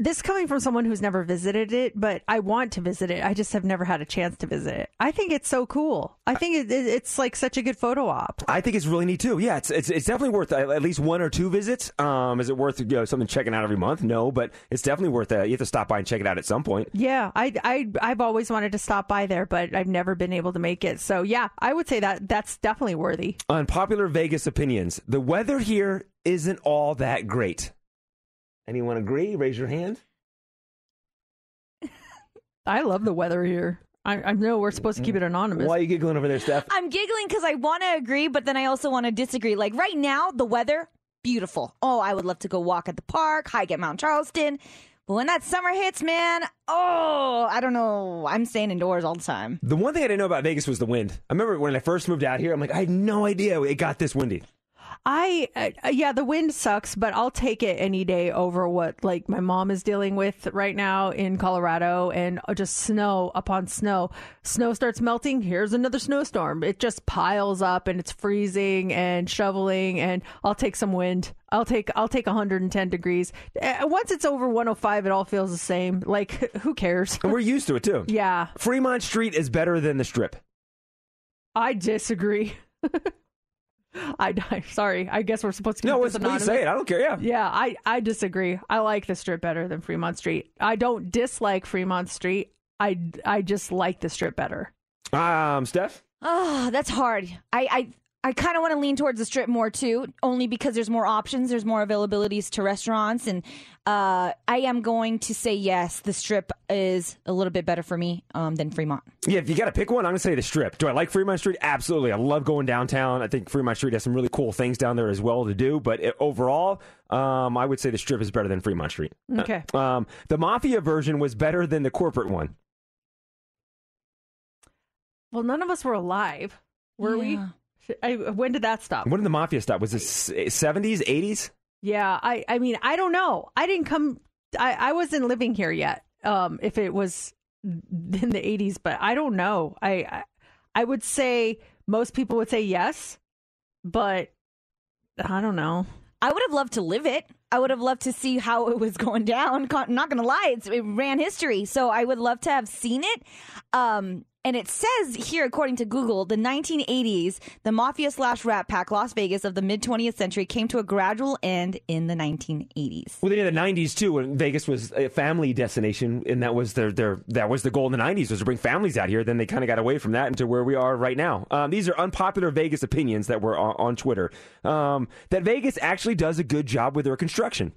This coming from someone who's never visited it, but I want to visit it. I just have never had a chance to visit it. I think it's so cool. I think it's like such a good photo op. I think it's really neat too. Yeah, it's definitely worth at least one or two visits. Is it worth something checking out every month? No, but it's definitely worth it. You have to stop by and check it out at some point. Yeah, I've always wanted to stop by there, but I've never been able to make it. So yeah, I would say that's definitely worthy. Unpopular Vegas opinions. The weather here isn't all that great. Anyone agree? Raise your hand. I love the weather here. I know we're supposed to keep it anonymous. Why are you giggling over there, Steph? I'm giggling because I want to agree, but then I also want to disagree. Like right now, the weather, beautiful. Oh, I would love to go walk at the park, hike at Mount Charleston. But when that summer hits, man, oh, I don't know. I'm staying indoors all the time. The one thing I didn't know about Vegas was the wind. I remember when I first moved out here, I'm like, I had no idea it got this windy. Yeah, the wind sucks, but I'll take it any day over what like my mom is dealing with right now in Colorado, and just snow upon snow. Snow starts melting. Here's another snowstorm. It just piles up, and it's freezing and shoveling. And I'll take some wind. I'll take 110 degrees. Once it's over 105, it all feels the same. Like, who cares? And we're used to it too. Yeah. Fremont Street is better than the Strip. I disagree. I'm sorry. I guess we're supposed to keep this anonymous. No, please say it. I don't care. Yeah. Yeah, I disagree. I like the Strip better than Fremont Street. I don't dislike Fremont Street. I just like the Strip better. Steph? Oh, that's hard. I kind of want to lean towards the Strip more, too, only because there's more options. There's more availabilities to restaurants. And I am going to say, yes, the Strip is a little bit better for me than Fremont. Yeah, if you got to pick one, I'm going to say the Strip. Do I like Fremont Street? Absolutely. I love going downtown. I think Fremont Street has some really cool things down there as well to do. But overall, I would say the Strip is better than Fremont Street. Okay. The Mafia version was better than the corporate one. Well, none of us were alive, were we? When did that stop? When did the Mafia stop? Was it 70s, 80s? Yeah, I mean, I don't know. I didn't come. I wasn't living here yet. If it was in the 80s, but I don't know. I would say most people would say yes, but I don't know. I would have loved to live it. I would have loved to see how it was going down. I'm not going to lie. It ran history. So I would love to have seen it. And it says here, according to Google, the 1980s, the Mafia / Rat Pack Las Vegas of the mid-20th century came to a gradual end in the 1980s. Well, they did the 90s, too, when Vegas was a family destination, and that was the goal in the 90s, was to bring families out here. Then they kind of got away from that into where we are right now. These are unpopular Vegas opinions that were on Twitter. That Vegas actually does a good job with their construction.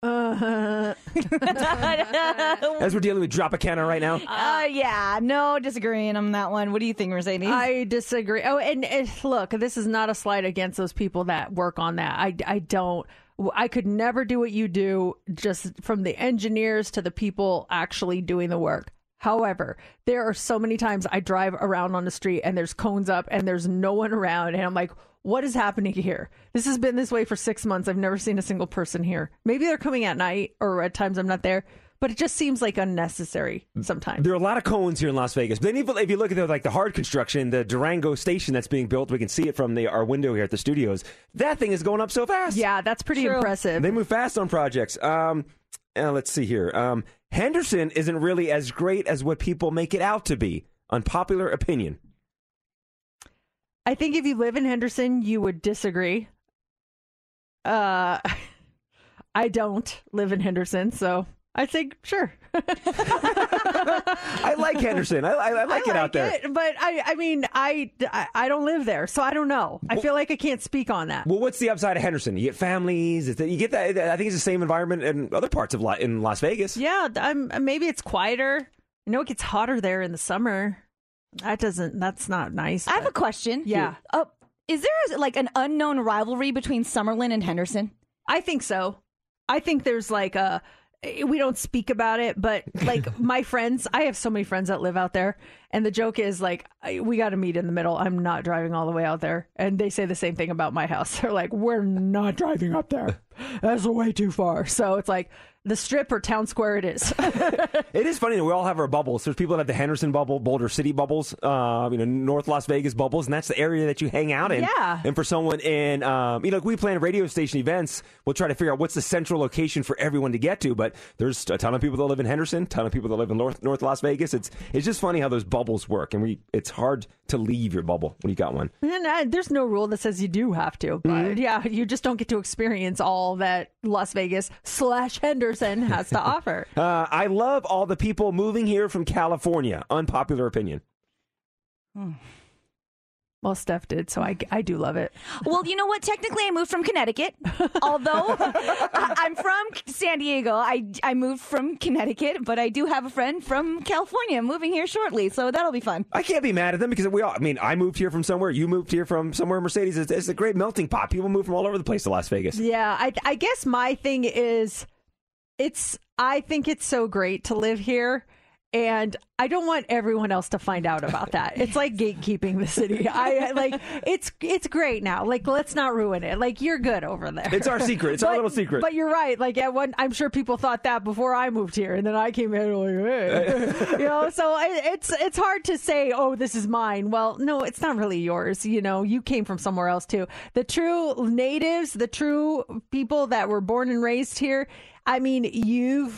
As we're dealing with Dropicana right now. Yeah, no disagreeing on that one. What do you think, Mercedes? I disagree. Oh, and look, this is not a slight against those people that work on that. I could never do what you do, just from the engineers to the people actually doing the work. However, there are so many times I drive around on the street and there's cones up and there's no one around. And I'm like, what is happening here? This has been this way for 6 months. I've never seen a single person here. Maybe they're coming at night or at times I'm not there. But it just seems like unnecessary sometimes. There are a lot of cones here in Las Vegas. But then even if you look at the hard construction, the Durango station that's being built, we can see it from our window here at the studios. That thing is going up so fast. Yeah, that's pretty impressive. They move fast on projects. Let's see here. Henderson isn't really as great as what people make it out to be. Unpopular opinion. I think if you live in Henderson, you would disagree. I don't live in Henderson, so I'd say, sure. I like Henderson. I like it out there. But I mean, I don't live there, so I don't know. I feel like I can't speak on that. Well, what's the upside of Henderson? You get families. You get that. I think it's the same environment in other parts of in Las Vegas. Yeah, maybe it's quieter. I know it gets hotter there in the summer. That's not nice. I have a question. Yeah. Is there like an unknown rivalry between Summerlin and Henderson? I think so. I think there's like we don't speak about it, but like my friends, I have so many friends that live out there. And the joke is like, we got to meet in the middle. I'm not driving all the way out there. And they say the same thing about my house. They're like, we're not driving up there. That's way too far. So it's like the strip or town square it is. It is funny that we all have our bubbles. There's people that have the Henderson bubble, Boulder City bubbles, North Las Vegas bubbles. And that's the area that you hang out in. Yeah. And for someone in, like we plan radio station events, we'll try to figure out what's the central location for everyone to get to. But there's a ton of people that live in Henderson, a ton of people that live in North Las Vegas. It's just funny how those bubbles work, and it's hard to leave your bubble when you got one. And there's no rule that says you do have to, but yeah, you just don't get to experience all that Las Vegas / Henderson has to offer. I love all the people moving here from California. Unpopular opinion. Well, Steph did, so I do love it. Well, you know what? Technically, I moved from Connecticut, although I'm from San Diego. I moved from Connecticut, but I do have a friend from California moving here shortly, so that'll be fun. I can't be mad at them because I moved here from somewhere. You moved here from somewhere. Mercedes, it's a great melting pot. People move from all over the place to Las Vegas. Yeah, I guess my thing is, I think it's so great to live here. And I don't want everyone else to find out about that. It's like gatekeeping the city. It's great now. Like, let's not ruin it. Like, you're good over there. It's our secret. It's our little secret. But you're right. Like, I'm sure people thought that before I moved here, and then I came in like, hey. So it's hard to say, oh, this is mine. Well, no, it's not really yours. You came from somewhere else too. The true natives, the true people that were born and raised here. I mean, you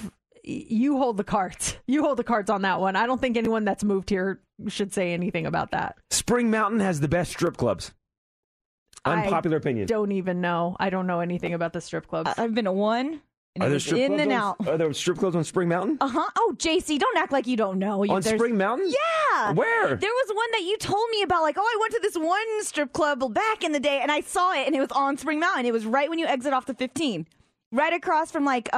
hold the cards. You hold the cards on that one. I don't think anyone that's moved here should say anything about that. Spring Mountain has the best strip clubs. Unpopular opinion. Don't even know. I don't know anything about the strip clubs. I've been to one. Are there strip clubs out? Are there strip clubs on Spring Mountain? Oh, JC, don't act like you don't know. On Spring Mountain? Yeah. Where? There was one that you told me about. Like, I went to this one strip club back in the day, and I saw it, and it was on Spring Mountain. It was right when you exit off the 15, right across from like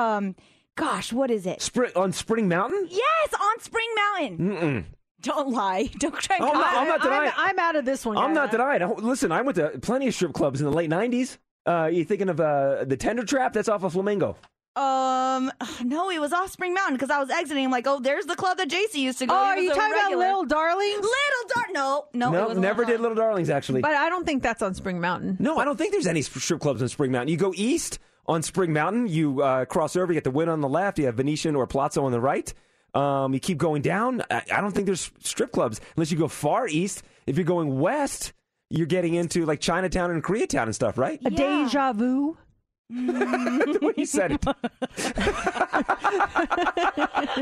gosh, what is it? On Spring Mountain? Yes, on Spring Mountain. Mm-mm. Don't lie. Don't try and I'm not denying. I'm out of this one. I'm not denying. Listen, I went to plenty of strip clubs in the late 90s. You thinking of the Tender Trap? That's off of Flamingo. No, it was off Spring Mountain because I was exiting. I'm like, oh, there's the club that JC used to go. Oh, are you talking about Little Darlings? No, never did Little Darlings, actually. But I don't think that's on Spring Mountain. No, I don't think there's any strip clubs on Spring Mountain. You go east. On Spring Mountain, you cross over, you get the Wynn on the left, you have Venetian or Palazzo on the right. You keep going down. I don't think there's strip clubs unless you go far east. If you're going west, you're getting into like Chinatown and Koreatown and stuff, right? Yeah. Deja vu. The way you said it.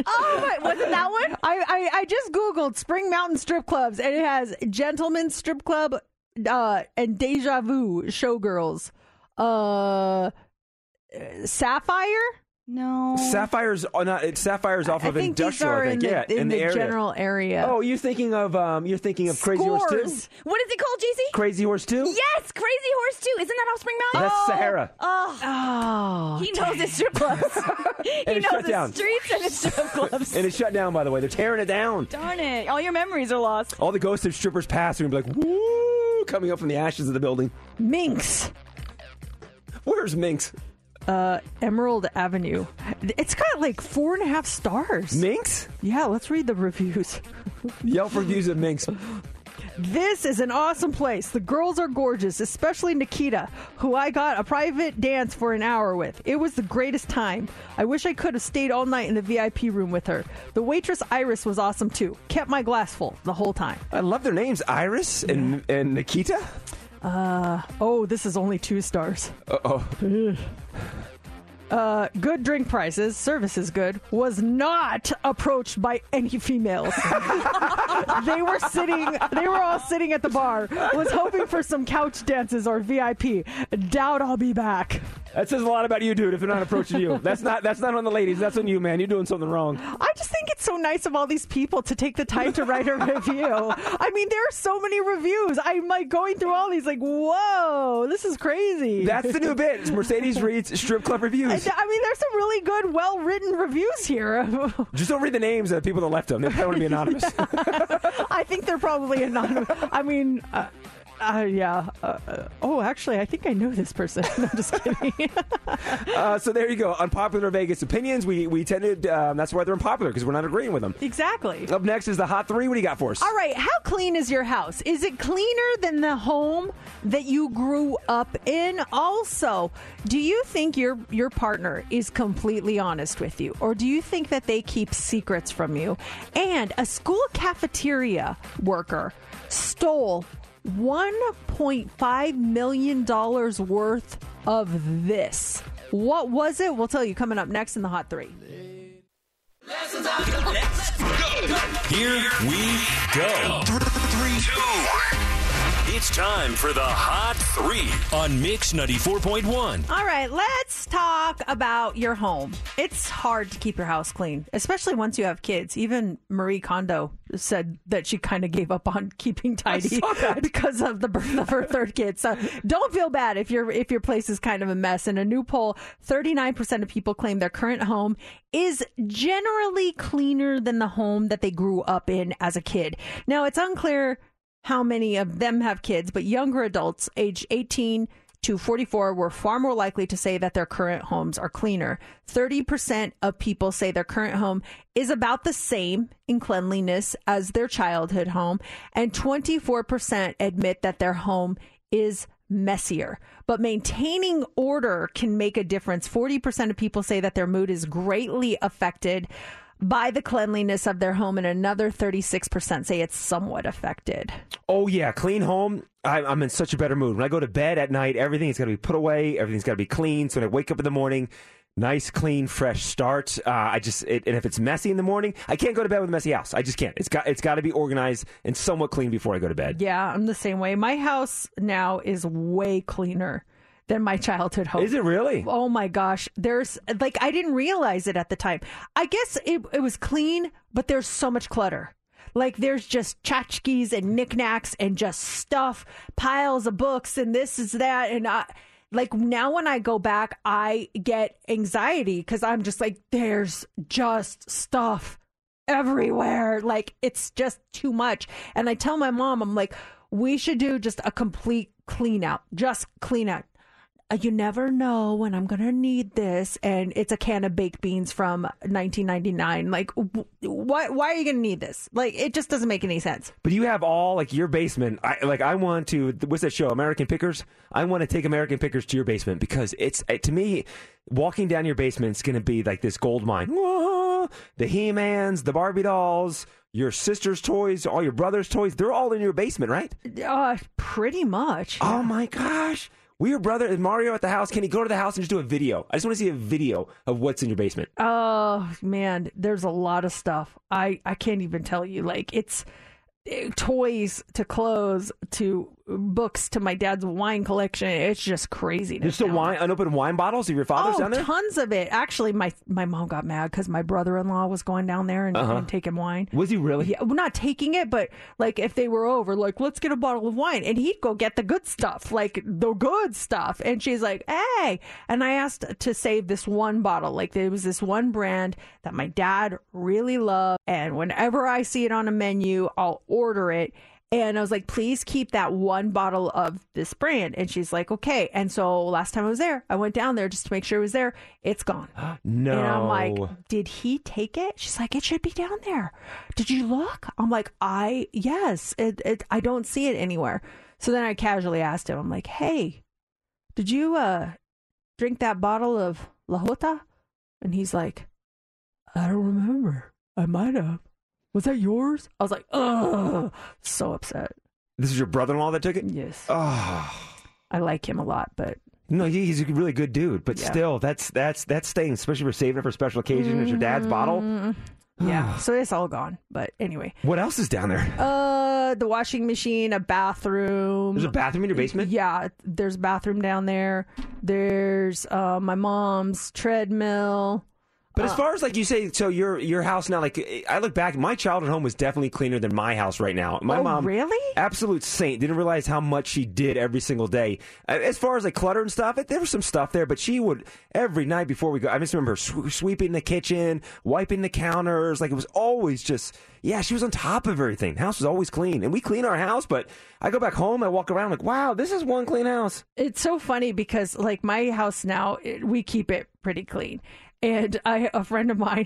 Oh, wasn't that one? I just Googled Spring Mountain strip clubs, and it has Gentleman's Strip Club and Deja Vu Showgirls. Sapphire? No. Sapphire's off of Industrial, I think. Yeah, in the general area. Oh, you're thinking of Crazy Horse 2? What is it called, JC? Crazy Horse 2? Yes, Crazy Horse 2. Isn't that off Spring Mountain? That's Sahara. Oh. He knows his strip clubs. He knows the streets and his strip clubs. And it's shut down, by the way. They're tearing it down. Darn it. All your memories are lost. All the ghosts of strippers pass and be like, woo, coming up from the ashes of the building. Minx. Where's Minx? Emerald Avenue. It's got like 4.5 stars. Minx? Yeah, let's read the reviews. Yelp reviews of Minx. This is an awesome place. The girls are gorgeous, especially Nikita, who I got a private dance for an hour with. It was the greatest time. I wish I could have stayed all night in the VIP room with her. The waitress Iris was awesome too. Kept my glass full the whole time. I love their names, Iris and Nikita. This is only 2 stars. Uh-oh. Good drink prices. Service is good. Was not approached by any females. They were all sitting at the bar. Was hoping for some couch dances or VIP. Doubt I'll be back. That says a lot about you, dude, if they're not approaching you. That's not on the ladies. That's on you, man. You're doing something wrong. I just think it's so nice of all these people to take the time to write a review. I mean, there are so many reviews. I'm like going through all these like, whoa, this is crazy. That's the new bit. It's Mercedes reads strip club reviews. I mean, there's some really good, well-written reviews here. Just don't read the names of the people that left them. They probably want to be anonymous. Yeah. I think they're probably anonymous. I mean... oh, actually, I think I know this person. No, I'm just kidding. So there you go. Unpopular Vegas opinions. We tend to, that's why they're unpopular, because we're not agreeing with them. Exactly. Up next is the Hot 3. What do you got for us? All right. How clean is your house? Is it cleaner than the home that you grew up in? Also, do you think your partner is completely honest with you? Or do you think that they keep secrets from you? And a school cafeteria worker stole $1.5 million worth of this. What was it? We'll tell you coming up next in the Hot 3. Here we go. 3, 2, 1. It's time for the Hot 3 on Mix 94.1. All right, let's talk about your home. It's hard to keep your house clean, especially once you have kids. Even Marie Kondo said that she kind of gave up on keeping tidy because of the birth of her third kid. So don't feel bad if your place is kind of a mess. In a new poll, 39% of people claim their current home is generally cleaner than the home that they grew up in as a kid. Now, it's unclear how many of them have kids, but younger adults aged 18 to 44 were far more likely to say that their current homes are cleaner. 30% of people say their current home is about the same in cleanliness as their childhood home, and 24% admit that their home is messier. But maintaining order can make a difference. 40% of people say that their mood is greatly affected by the cleanliness of their home, and another 36% say it's somewhat affected. Oh, yeah. Clean home. I'm in such a better mood. When I go to bed at night, everything is going to be put away. Everything's got to be clean. So when I wake up in the morning, nice, clean, fresh start. And if it's messy in the morning, I can't go to bed with a messy house. I just can't. It's got to be organized and somewhat clean before I go to bed. Yeah, I'm the same way. My house now is way cleaner than my childhood home. Is it really? Oh my gosh. There's like, I didn't realize it at the time. I guess it was clean, but there's so much clutter. Like there's just tchotchkes and knickknacks and just stuff, piles of books and this is that. And like now when I go back, I get anxiety because I'm just like, there's just stuff everywhere. Like it's just too much. And I tell my mom, I'm like, we should do just a complete clean out, just clean out. You never know when I'm going to need this. And it's a can of baked beans from 1999. Like, why are you going to need this? Like, it just doesn't make any sense. But you have all, like, your basement. I want to, what's that show, American Pickers? I want to take American Pickers to your basement because it's, to me, walking down your basement is going to be like this gold mine. Whoa! The He-Mans, the Barbie dolls, your sister's toys, all your brother's toys. They're all in your basement, right? Pretty much. Yeah. Oh, my gosh. We were brother and Mario at the house. Can he go to the house and just do a video? I just want to see a video of what's in your basement. Oh, man. There's a lot of stuff. I can't even tell you. Like, it's toys to clothes to books to my dad's wine collection. It's just crazy. There's still wine, unopened wine bottles of your father's down there? Oh, tons of it. Actually, my mom got mad because my brother-in-law was going down there and taking wine. Was he really? Yeah, well, not taking it, but like if they were over, like, let's get a bottle of wine. And he'd go get the good stuff, like the good stuff. And she's like, hey. And I asked to save this one bottle. Like there was this one brand that my dad really loved. And whenever I see it on a menu, I'll order it. And I was like, please keep that one bottle of this brand. And she's like, okay. And so last time I was there, I went down there just to make sure it was there. It's gone. No. And I'm like, did he take it? She's like, it should be down there. Did you look? I'm like, I don't see it anywhere. So then I casually asked him, I'm like, hey, did you drink that bottle of La Jota? And he's like, I don't remember. I might have. Was that yours? I was like, ugh, so upset. This is your brother-in-law that took it? Yes. Oh. I like him a lot, but... No, he's a really good dude, but yeah. Still, that's staying, especially for saving it for a special occasion. It's your dad's bottle. Yeah, so it's all gone. But anyway. What else is down there? The washing machine, a bathroom. There's a bathroom in your basement? Yeah, there's a bathroom down there. There's my mom's treadmill. But as far as like you say, so your house now, like I look back, my childhood home was definitely cleaner than my house right now. My mom, really? Absolute saint. Didn't realize how much she did every single day. As far as like clutter and stuff, there was some stuff there, but she would every night before we go. I just remember sweeping the kitchen, wiping the counters. Like it was always just. Yeah, she was on top of everything. House was always clean. And we clean our house, but I go back home, I walk around like, wow, this is one clean house. It's so funny because like my house now, we keep it pretty clean. And a friend of mine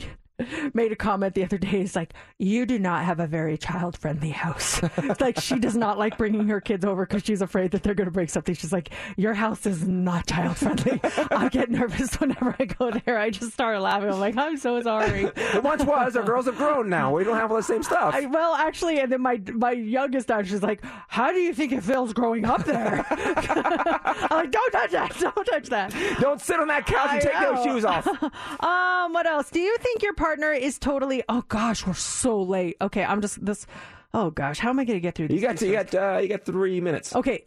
made a comment the other day. He's like, you do not have a very child-friendly house. It's like she does not like bringing her kids over because she's afraid that they're going to break something. She's like, your house is not child-friendly. I get nervous whenever I go there. I just start laughing. I'm like, I'm so sorry. It once was. Our girls have grown now. We don't have all the same stuff. Well, actually, and then my youngest daughter, she's like, how do you think it feels growing up there? I'm like, don't touch that. Don't touch that. Don't sit on that couch and take those shoes off. What else? Do you think your partner is totally, oh gosh, we're so late. Okay, I'm just this. Oh gosh, how am I going to get through this? You got 3 minutes. Okay,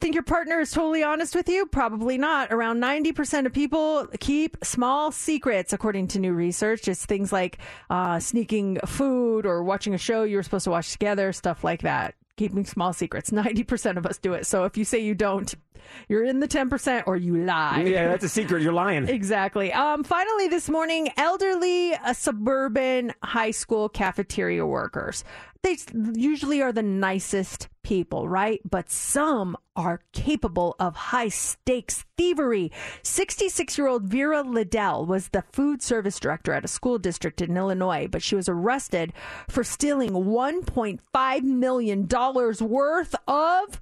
think your partner is totally honest with you? Probably not. Around 90% of people keep small secrets, according to new research. It's things like sneaking food or watching a show you were supposed to watch together, stuff like that. Keeping small secrets. 90% of us do it. So if you say you don't, you're in the 10% or you lie. Yeah, that's a secret. You're lying. Exactly. Finally, this morning, elderly suburban high school cafeteria workers. They usually are the nicest people, right? But some are capable of high-stakes thievery. 66-year-old Vera Liddell was the food service director at a school district in Illinois, but she was arrested for stealing $1.5 million worth of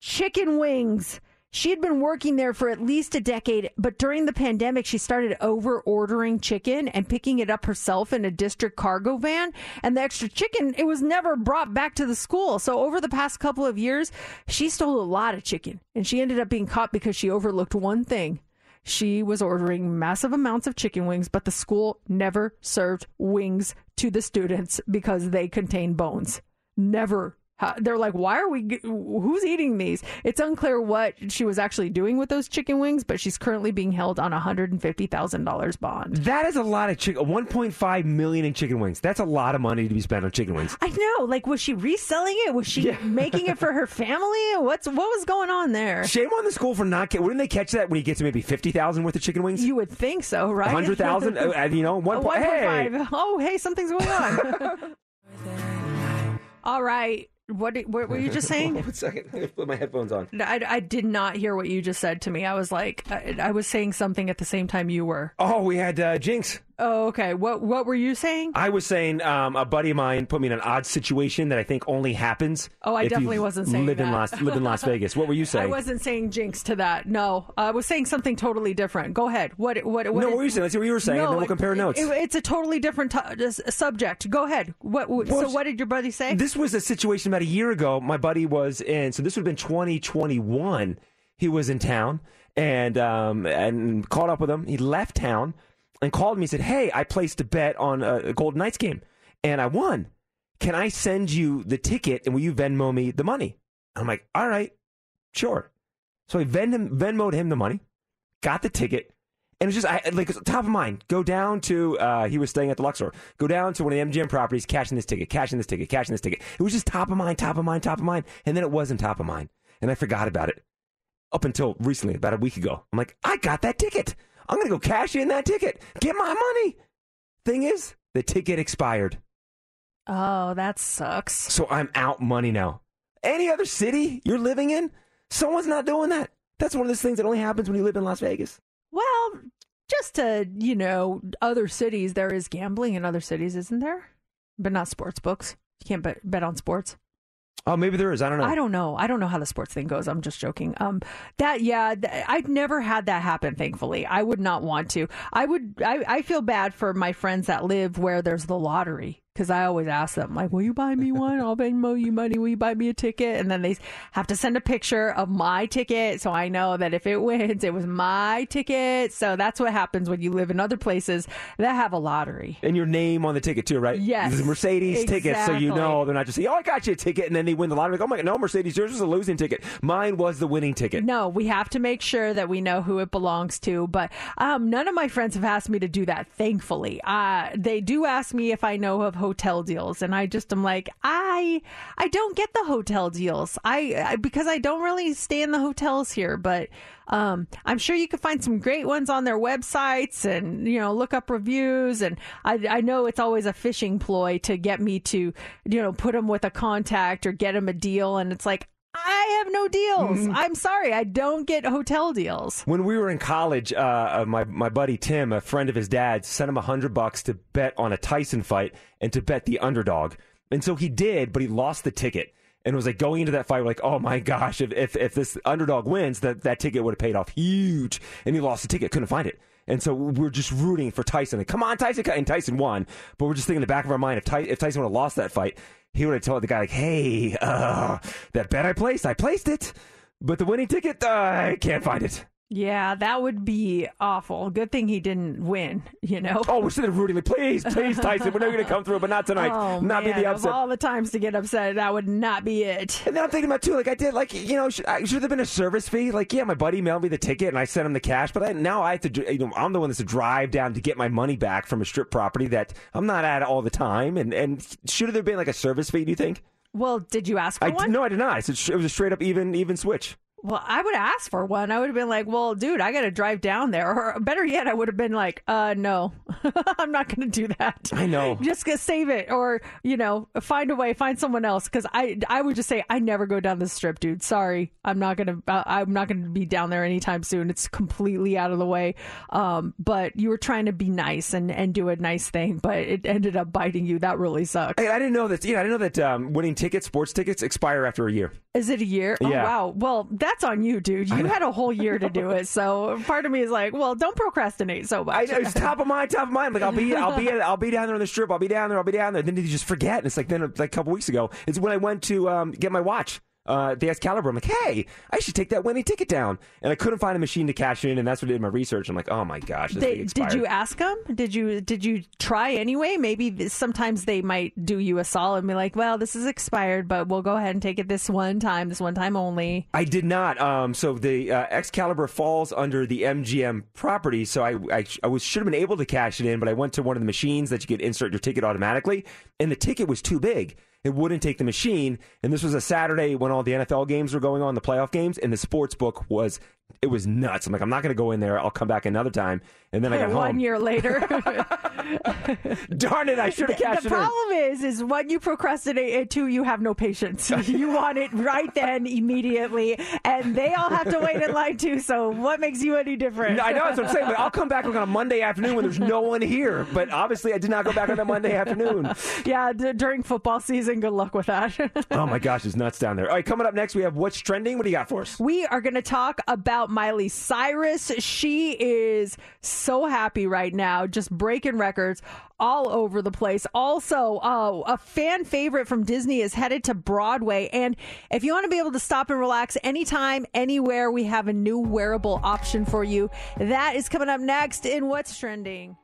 chicken wings. She had been working there for at least a decade, but during the pandemic, she started over-ordering chicken and picking it up herself in a district cargo van. And the extra chicken, it was never brought back to the school. So over the past couple of years, she stole a lot of chicken. And she ended up being caught because she overlooked one thing. She was ordering massive amounts of chicken wings, but the school never served wings to the students because they contain bones. Never. They're like, why are we, who's eating these? It's unclear what she was actually doing with those chicken wings, but she's currently being held on $150,000 bond. That is a lot of chicken, $1.5 million in chicken wings. That's a lot of money to be spent on chicken wings. I know. Like, was she reselling it? Was she making it for her family? What was going on there? Shame on the school for not, wouldn't they catch that when he gets maybe $50,000 worth of chicken wings? You would think so, right? $100,000, you know, 1.5. Hey. Oh, hey, something's going on. All right. What were you just saying? 1 second. I put my headphones on. I did not hear what you just said to me. I was like, I was saying something at the same time you were. Oh, we had Jinx. Oh, okay. What were you saying? I was saying a buddy of mine put me in an odd situation that I think only happens. Oh, I definitely wasn't saying that. Live in Las Vegas. What were you saying? I wasn't saying Jinx to that. No, I was saying something totally different. Go ahead. What? No, what were you saying? Let's see what you were saying, and then we'll compare notes. It's a totally different subject. Go ahead. So what did your buddy say? This was a situation about a year ago. My buddy was in. So this would have been 2021. He was in town and caught up with him. He left town. And called me and said, hey, I placed a bet on a Golden Knights game, and I won. Can I send you the ticket, and will you Venmo me the money? And I'm like, all right, sure. So I Venmo'd him the money, got the ticket, and it was just it was top of mind. Go down to, he was staying at the Luxor, go down to one of the MGM properties, cashing this ticket. It was just top of mind, and then it wasn't top of mind, and I forgot about it up until recently, about a week ago. I'm like, I got that ticket. I'm going to go cash in that ticket. Get my money. Thing is, the ticket expired. Oh, that sucks. So I'm out money now. Any other city you're living in, someone's not doing that. That's one of those things that only happens when you live in Las Vegas. Well, just to, you know, other cities, there is gambling in other cities, isn't there? But not sports books. You can't bet on sports. Oh, maybe there is. I don't know. I don't know how the sports thing goes. I'm just joking. I've never had that happen, thankfully. I would not want to. I feel bad for my friends that live where there's the lottery. because I always ask them, like, will you buy me one? I'll Venmo you money. Will you buy me a ticket? And then they have to send a picture of my ticket, so I know that if it wins, it was my ticket. So that's what happens when you live in other places that have a lottery. And your name on the ticket too, right? Yes. This is Mercedes tickets, so you know they're not just saying, oh, I got you a ticket, and then they win the lottery. Like, oh my God, no, Mercedes, yours was a losing ticket. Mine was the winning ticket. No, we have to make sure that we know who it belongs to. But none of my friends have asked me to do that, thankfully. They do ask me if I know of hotel deals, and I just am like, I don't get the hotel deals. I because I don't really stay in the hotels here, but I'm sure you can find some great ones on their websites and, you know, look up reviews. And I know it's always a fishing ploy to get me to, you know, put them with a contact or get them a deal. And it's like, I have no deals. Mm-hmm. I'm sorry. I don't get hotel deals. When we were in college, my buddy Tim, a friend of his dad, sent him $100 to bet on a Tyson fight and to bet the underdog. And so he did, but he lost the ticket. And it was like going into that fight, we're like, oh my gosh, if this underdog wins, that ticket would have paid off huge. And he lost the ticket, couldn't find it. And so we're just rooting for Tyson. Like, come on, Tyson. And Tyson won. But we're just thinking in the back of our mind, if Tyson would have lost that fight, he would have told the guy, like, hey, that bet I placed it. But the winning ticket, I can't find it. Yeah, that would be awful. Good thing he didn't win, you know? Oh, we're sitting rooting. Like, please, Tyson, we're never going to come through, but not tonight. Oh, not man, be the upset. Of all the times to get upset, that would not be it. And then I'm thinking about, too, like, I did, like, you know, should there have been a service fee? Like, yeah, my buddy mailed me the ticket, and I sent him the cash, but now I have to, you know, I'm the one that's to drive down to get my money back from a strip property that I'm not at all the time. And should there have been, like, a service fee, do you think? Well, did you ask for one? No, I did not. It was a straight-up even switch. Well, I would ask for one. I would have been like, well, dude, I got to drive down there. Or better yet, I would have been like, no, I'm not going to do that. I know. Just save it or, you know, find a way, find someone else. Because I would just say, I never go down the strip, dude. Sorry. I'm not going to be down there anytime soon. It's completely out of the way. But you were trying to be nice and do a nice thing, but it ended up biting you. That really sucks. I didn't know that. You know, I didn't know that winning tickets, sports tickets expire after a year. Is it a year? Yeah. Oh, wow. Well, that's on you, dude. You had a whole year to do it. So part of me is like, well, don't procrastinate so much. It's top of mind. Like I'll be down there on the strip. I'll be down there. Then you just forget. And it's like a couple weeks ago, it's when I went to get my watch. The Excalibur. I'm like, hey, I should take that winning ticket down. And I couldn't find a machine to cash in, and that's what I did my research. I'm like, oh my gosh, this thing expired. Did you ask them? Did you try anyway? Maybe sometimes they might do you a solid and be like, well, this is expired, but we'll go ahead and take it this one time only. I did not. So the Excalibur falls under the MGM property, so I should have been able to cash it in, but I went to one of the machines that you could insert your ticket automatically, and the ticket was too big. It wouldn't take the machine, and this was a Saturday when all the NFL games were going on, the playoff games, and the sports book was nuts. I'm like, I'm not going to go in there. I'll come back another time. And then I got home. 1 year later. Darn it, I should have cashed it in. The problem is when you procrastinate it too, you have no patience. You want it right then, immediately, and they all have to wait in line too, so what makes you any different? I know, that's what I'm saying, but I'll come back on a Monday afternoon when there's no one here, but obviously I did not go back on that Monday afternoon. Yeah, during football season, good luck with that. Oh my gosh, it's nuts down there. All right, coming up next, we have What's Trending. What do you got for us? We are going to talk about Miley Cyrus. She is so happy right now, just breaking records all over the place. Also, a fan favorite from Disney is headed to Broadway. And if you want to be able to stop and relax anytime, anywhere, we have a new wearable option for you. That is coming up next in What's Trending.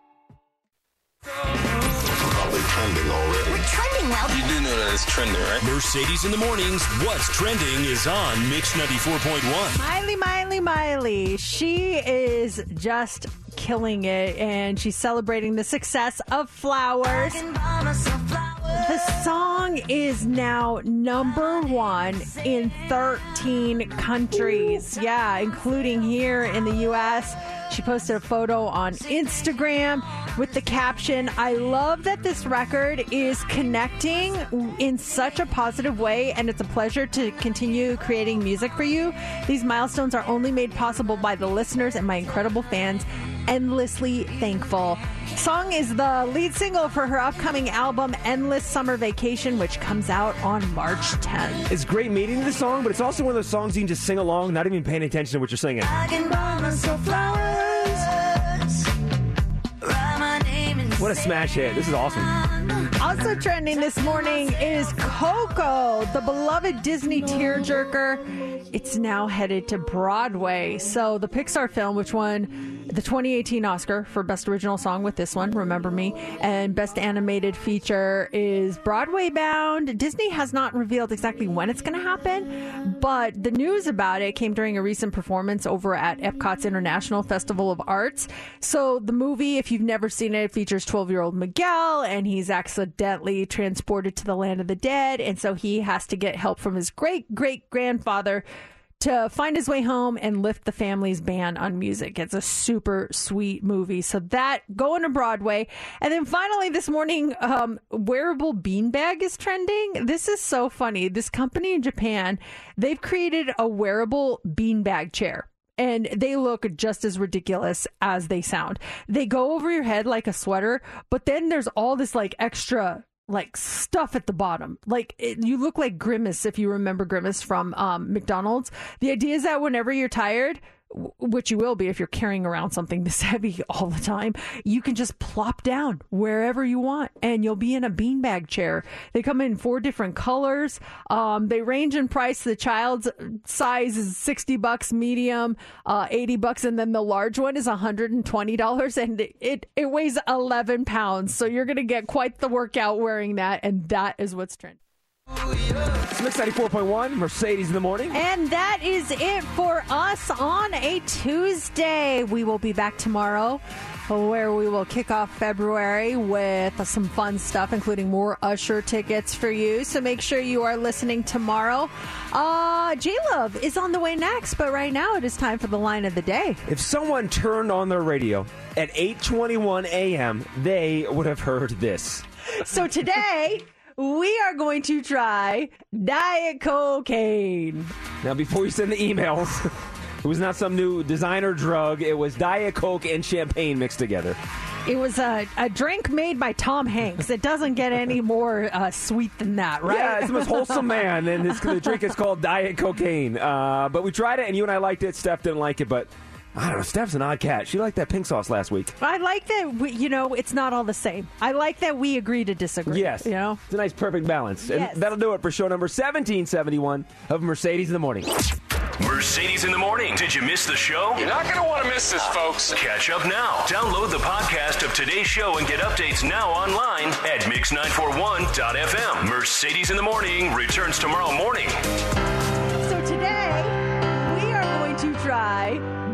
Probably trending already. We're trending well. You do know that it's trending, right? Mercedes in the Mornings, What's Trending is on Mix 94.1. Miley. She is just killing it, and she's celebrating the success of Flowers. The song is now number one in 13 countries. Yeah, including here in the U.S. She posted a photo on Instagram with the caption, I love that this record is connecting in such a positive way, and it's a pleasure to continue creating music for you. These milestones are only made possible by the listeners and my incredible fans. Endlessly thankful. Song is the lead single for her upcoming album Endless Summer Vacation, which comes out on March 10th. It's great meeting the song, but it's also one of those songs you can just sing along, not even paying attention to what you're singing. I can buy myself flowers. What a smash hit. This is awesome. Also trending this morning is Coco, the beloved Disney tearjerker. It's now headed to Broadway. So the Pixar film, which won the 2018 Oscar for Best Original Song with this one, Remember Me, and Best Animated Feature, is Broadway bound. Disney has not revealed exactly when it's going to happen, but the news about it came during a recent performance over at Epcot's International Festival of Arts. So the movie, if you've never seen it, features 12-year-old Miguel, and he's accidentally transported to the land of the dead, and so he has to get help from his great-great-grandfather to find his way home and lift the family's ban on music. It's a super sweet movie. So that going to Broadway. And then finally this morning, wearable beanbag is trending. This is so funny. This company in Japan, they've created a wearable beanbag chair. And they look just as ridiculous as they sound. They go over your head like a sweater, but then there's all this like extra like stuff at the bottom. Like you look like Grimace, if you remember Grimace from McDonald's. The idea is that whenever you're tired, which you will be if you're carrying around something this heavy all the time, you can just plop down wherever you want and you'll be in a beanbag chair. They come in 4 different colors. They range in price. The child's size is $60, medium, $80, and then the large one is $120, and it weighs 11 pounds. So you're going to get quite the workout wearing that, and that is what's trending. Mix 94.1, Mercedes in the Morning. And that is it for us on a Tuesday. We will be back tomorrow, where we will kick off February with some fun stuff, including more Usher tickets for you. So make sure you are listening tomorrow. J-Love is on the way next, but right now it is time for the line of the day. If someone turned on their radio at 8:21 a.m., they would have heard this. So today... we are going to try Diet Cocaine. Now, before you send the emails, it was not some new designer drug. It was Diet Coke and champagne mixed together. It was a drink made by Tom Hanks. It doesn't get any more sweet than that, right? Yeah, it's the most wholesome man, and the drink is called Diet Cocaine. But we tried it, and you and I liked it. Steph didn't like it, but... I don't know. Steph's an odd cat. She liked that pink sauce last week. I like that, it's not all the same. I like that we agree to disagree. Yes. You know? It's a nice, perfect balance. Yes. And that'll do it for show number 1771 of Mercedes in the Morning. Mercedes in the Morning. Did you miss the show? You're not going to want to miss this, folks. Catch up now. Download the podcast of today's show and get updates now online at mix941.fm. Mercedes in the Morning returns tomorrow morning. So today, we are going to try...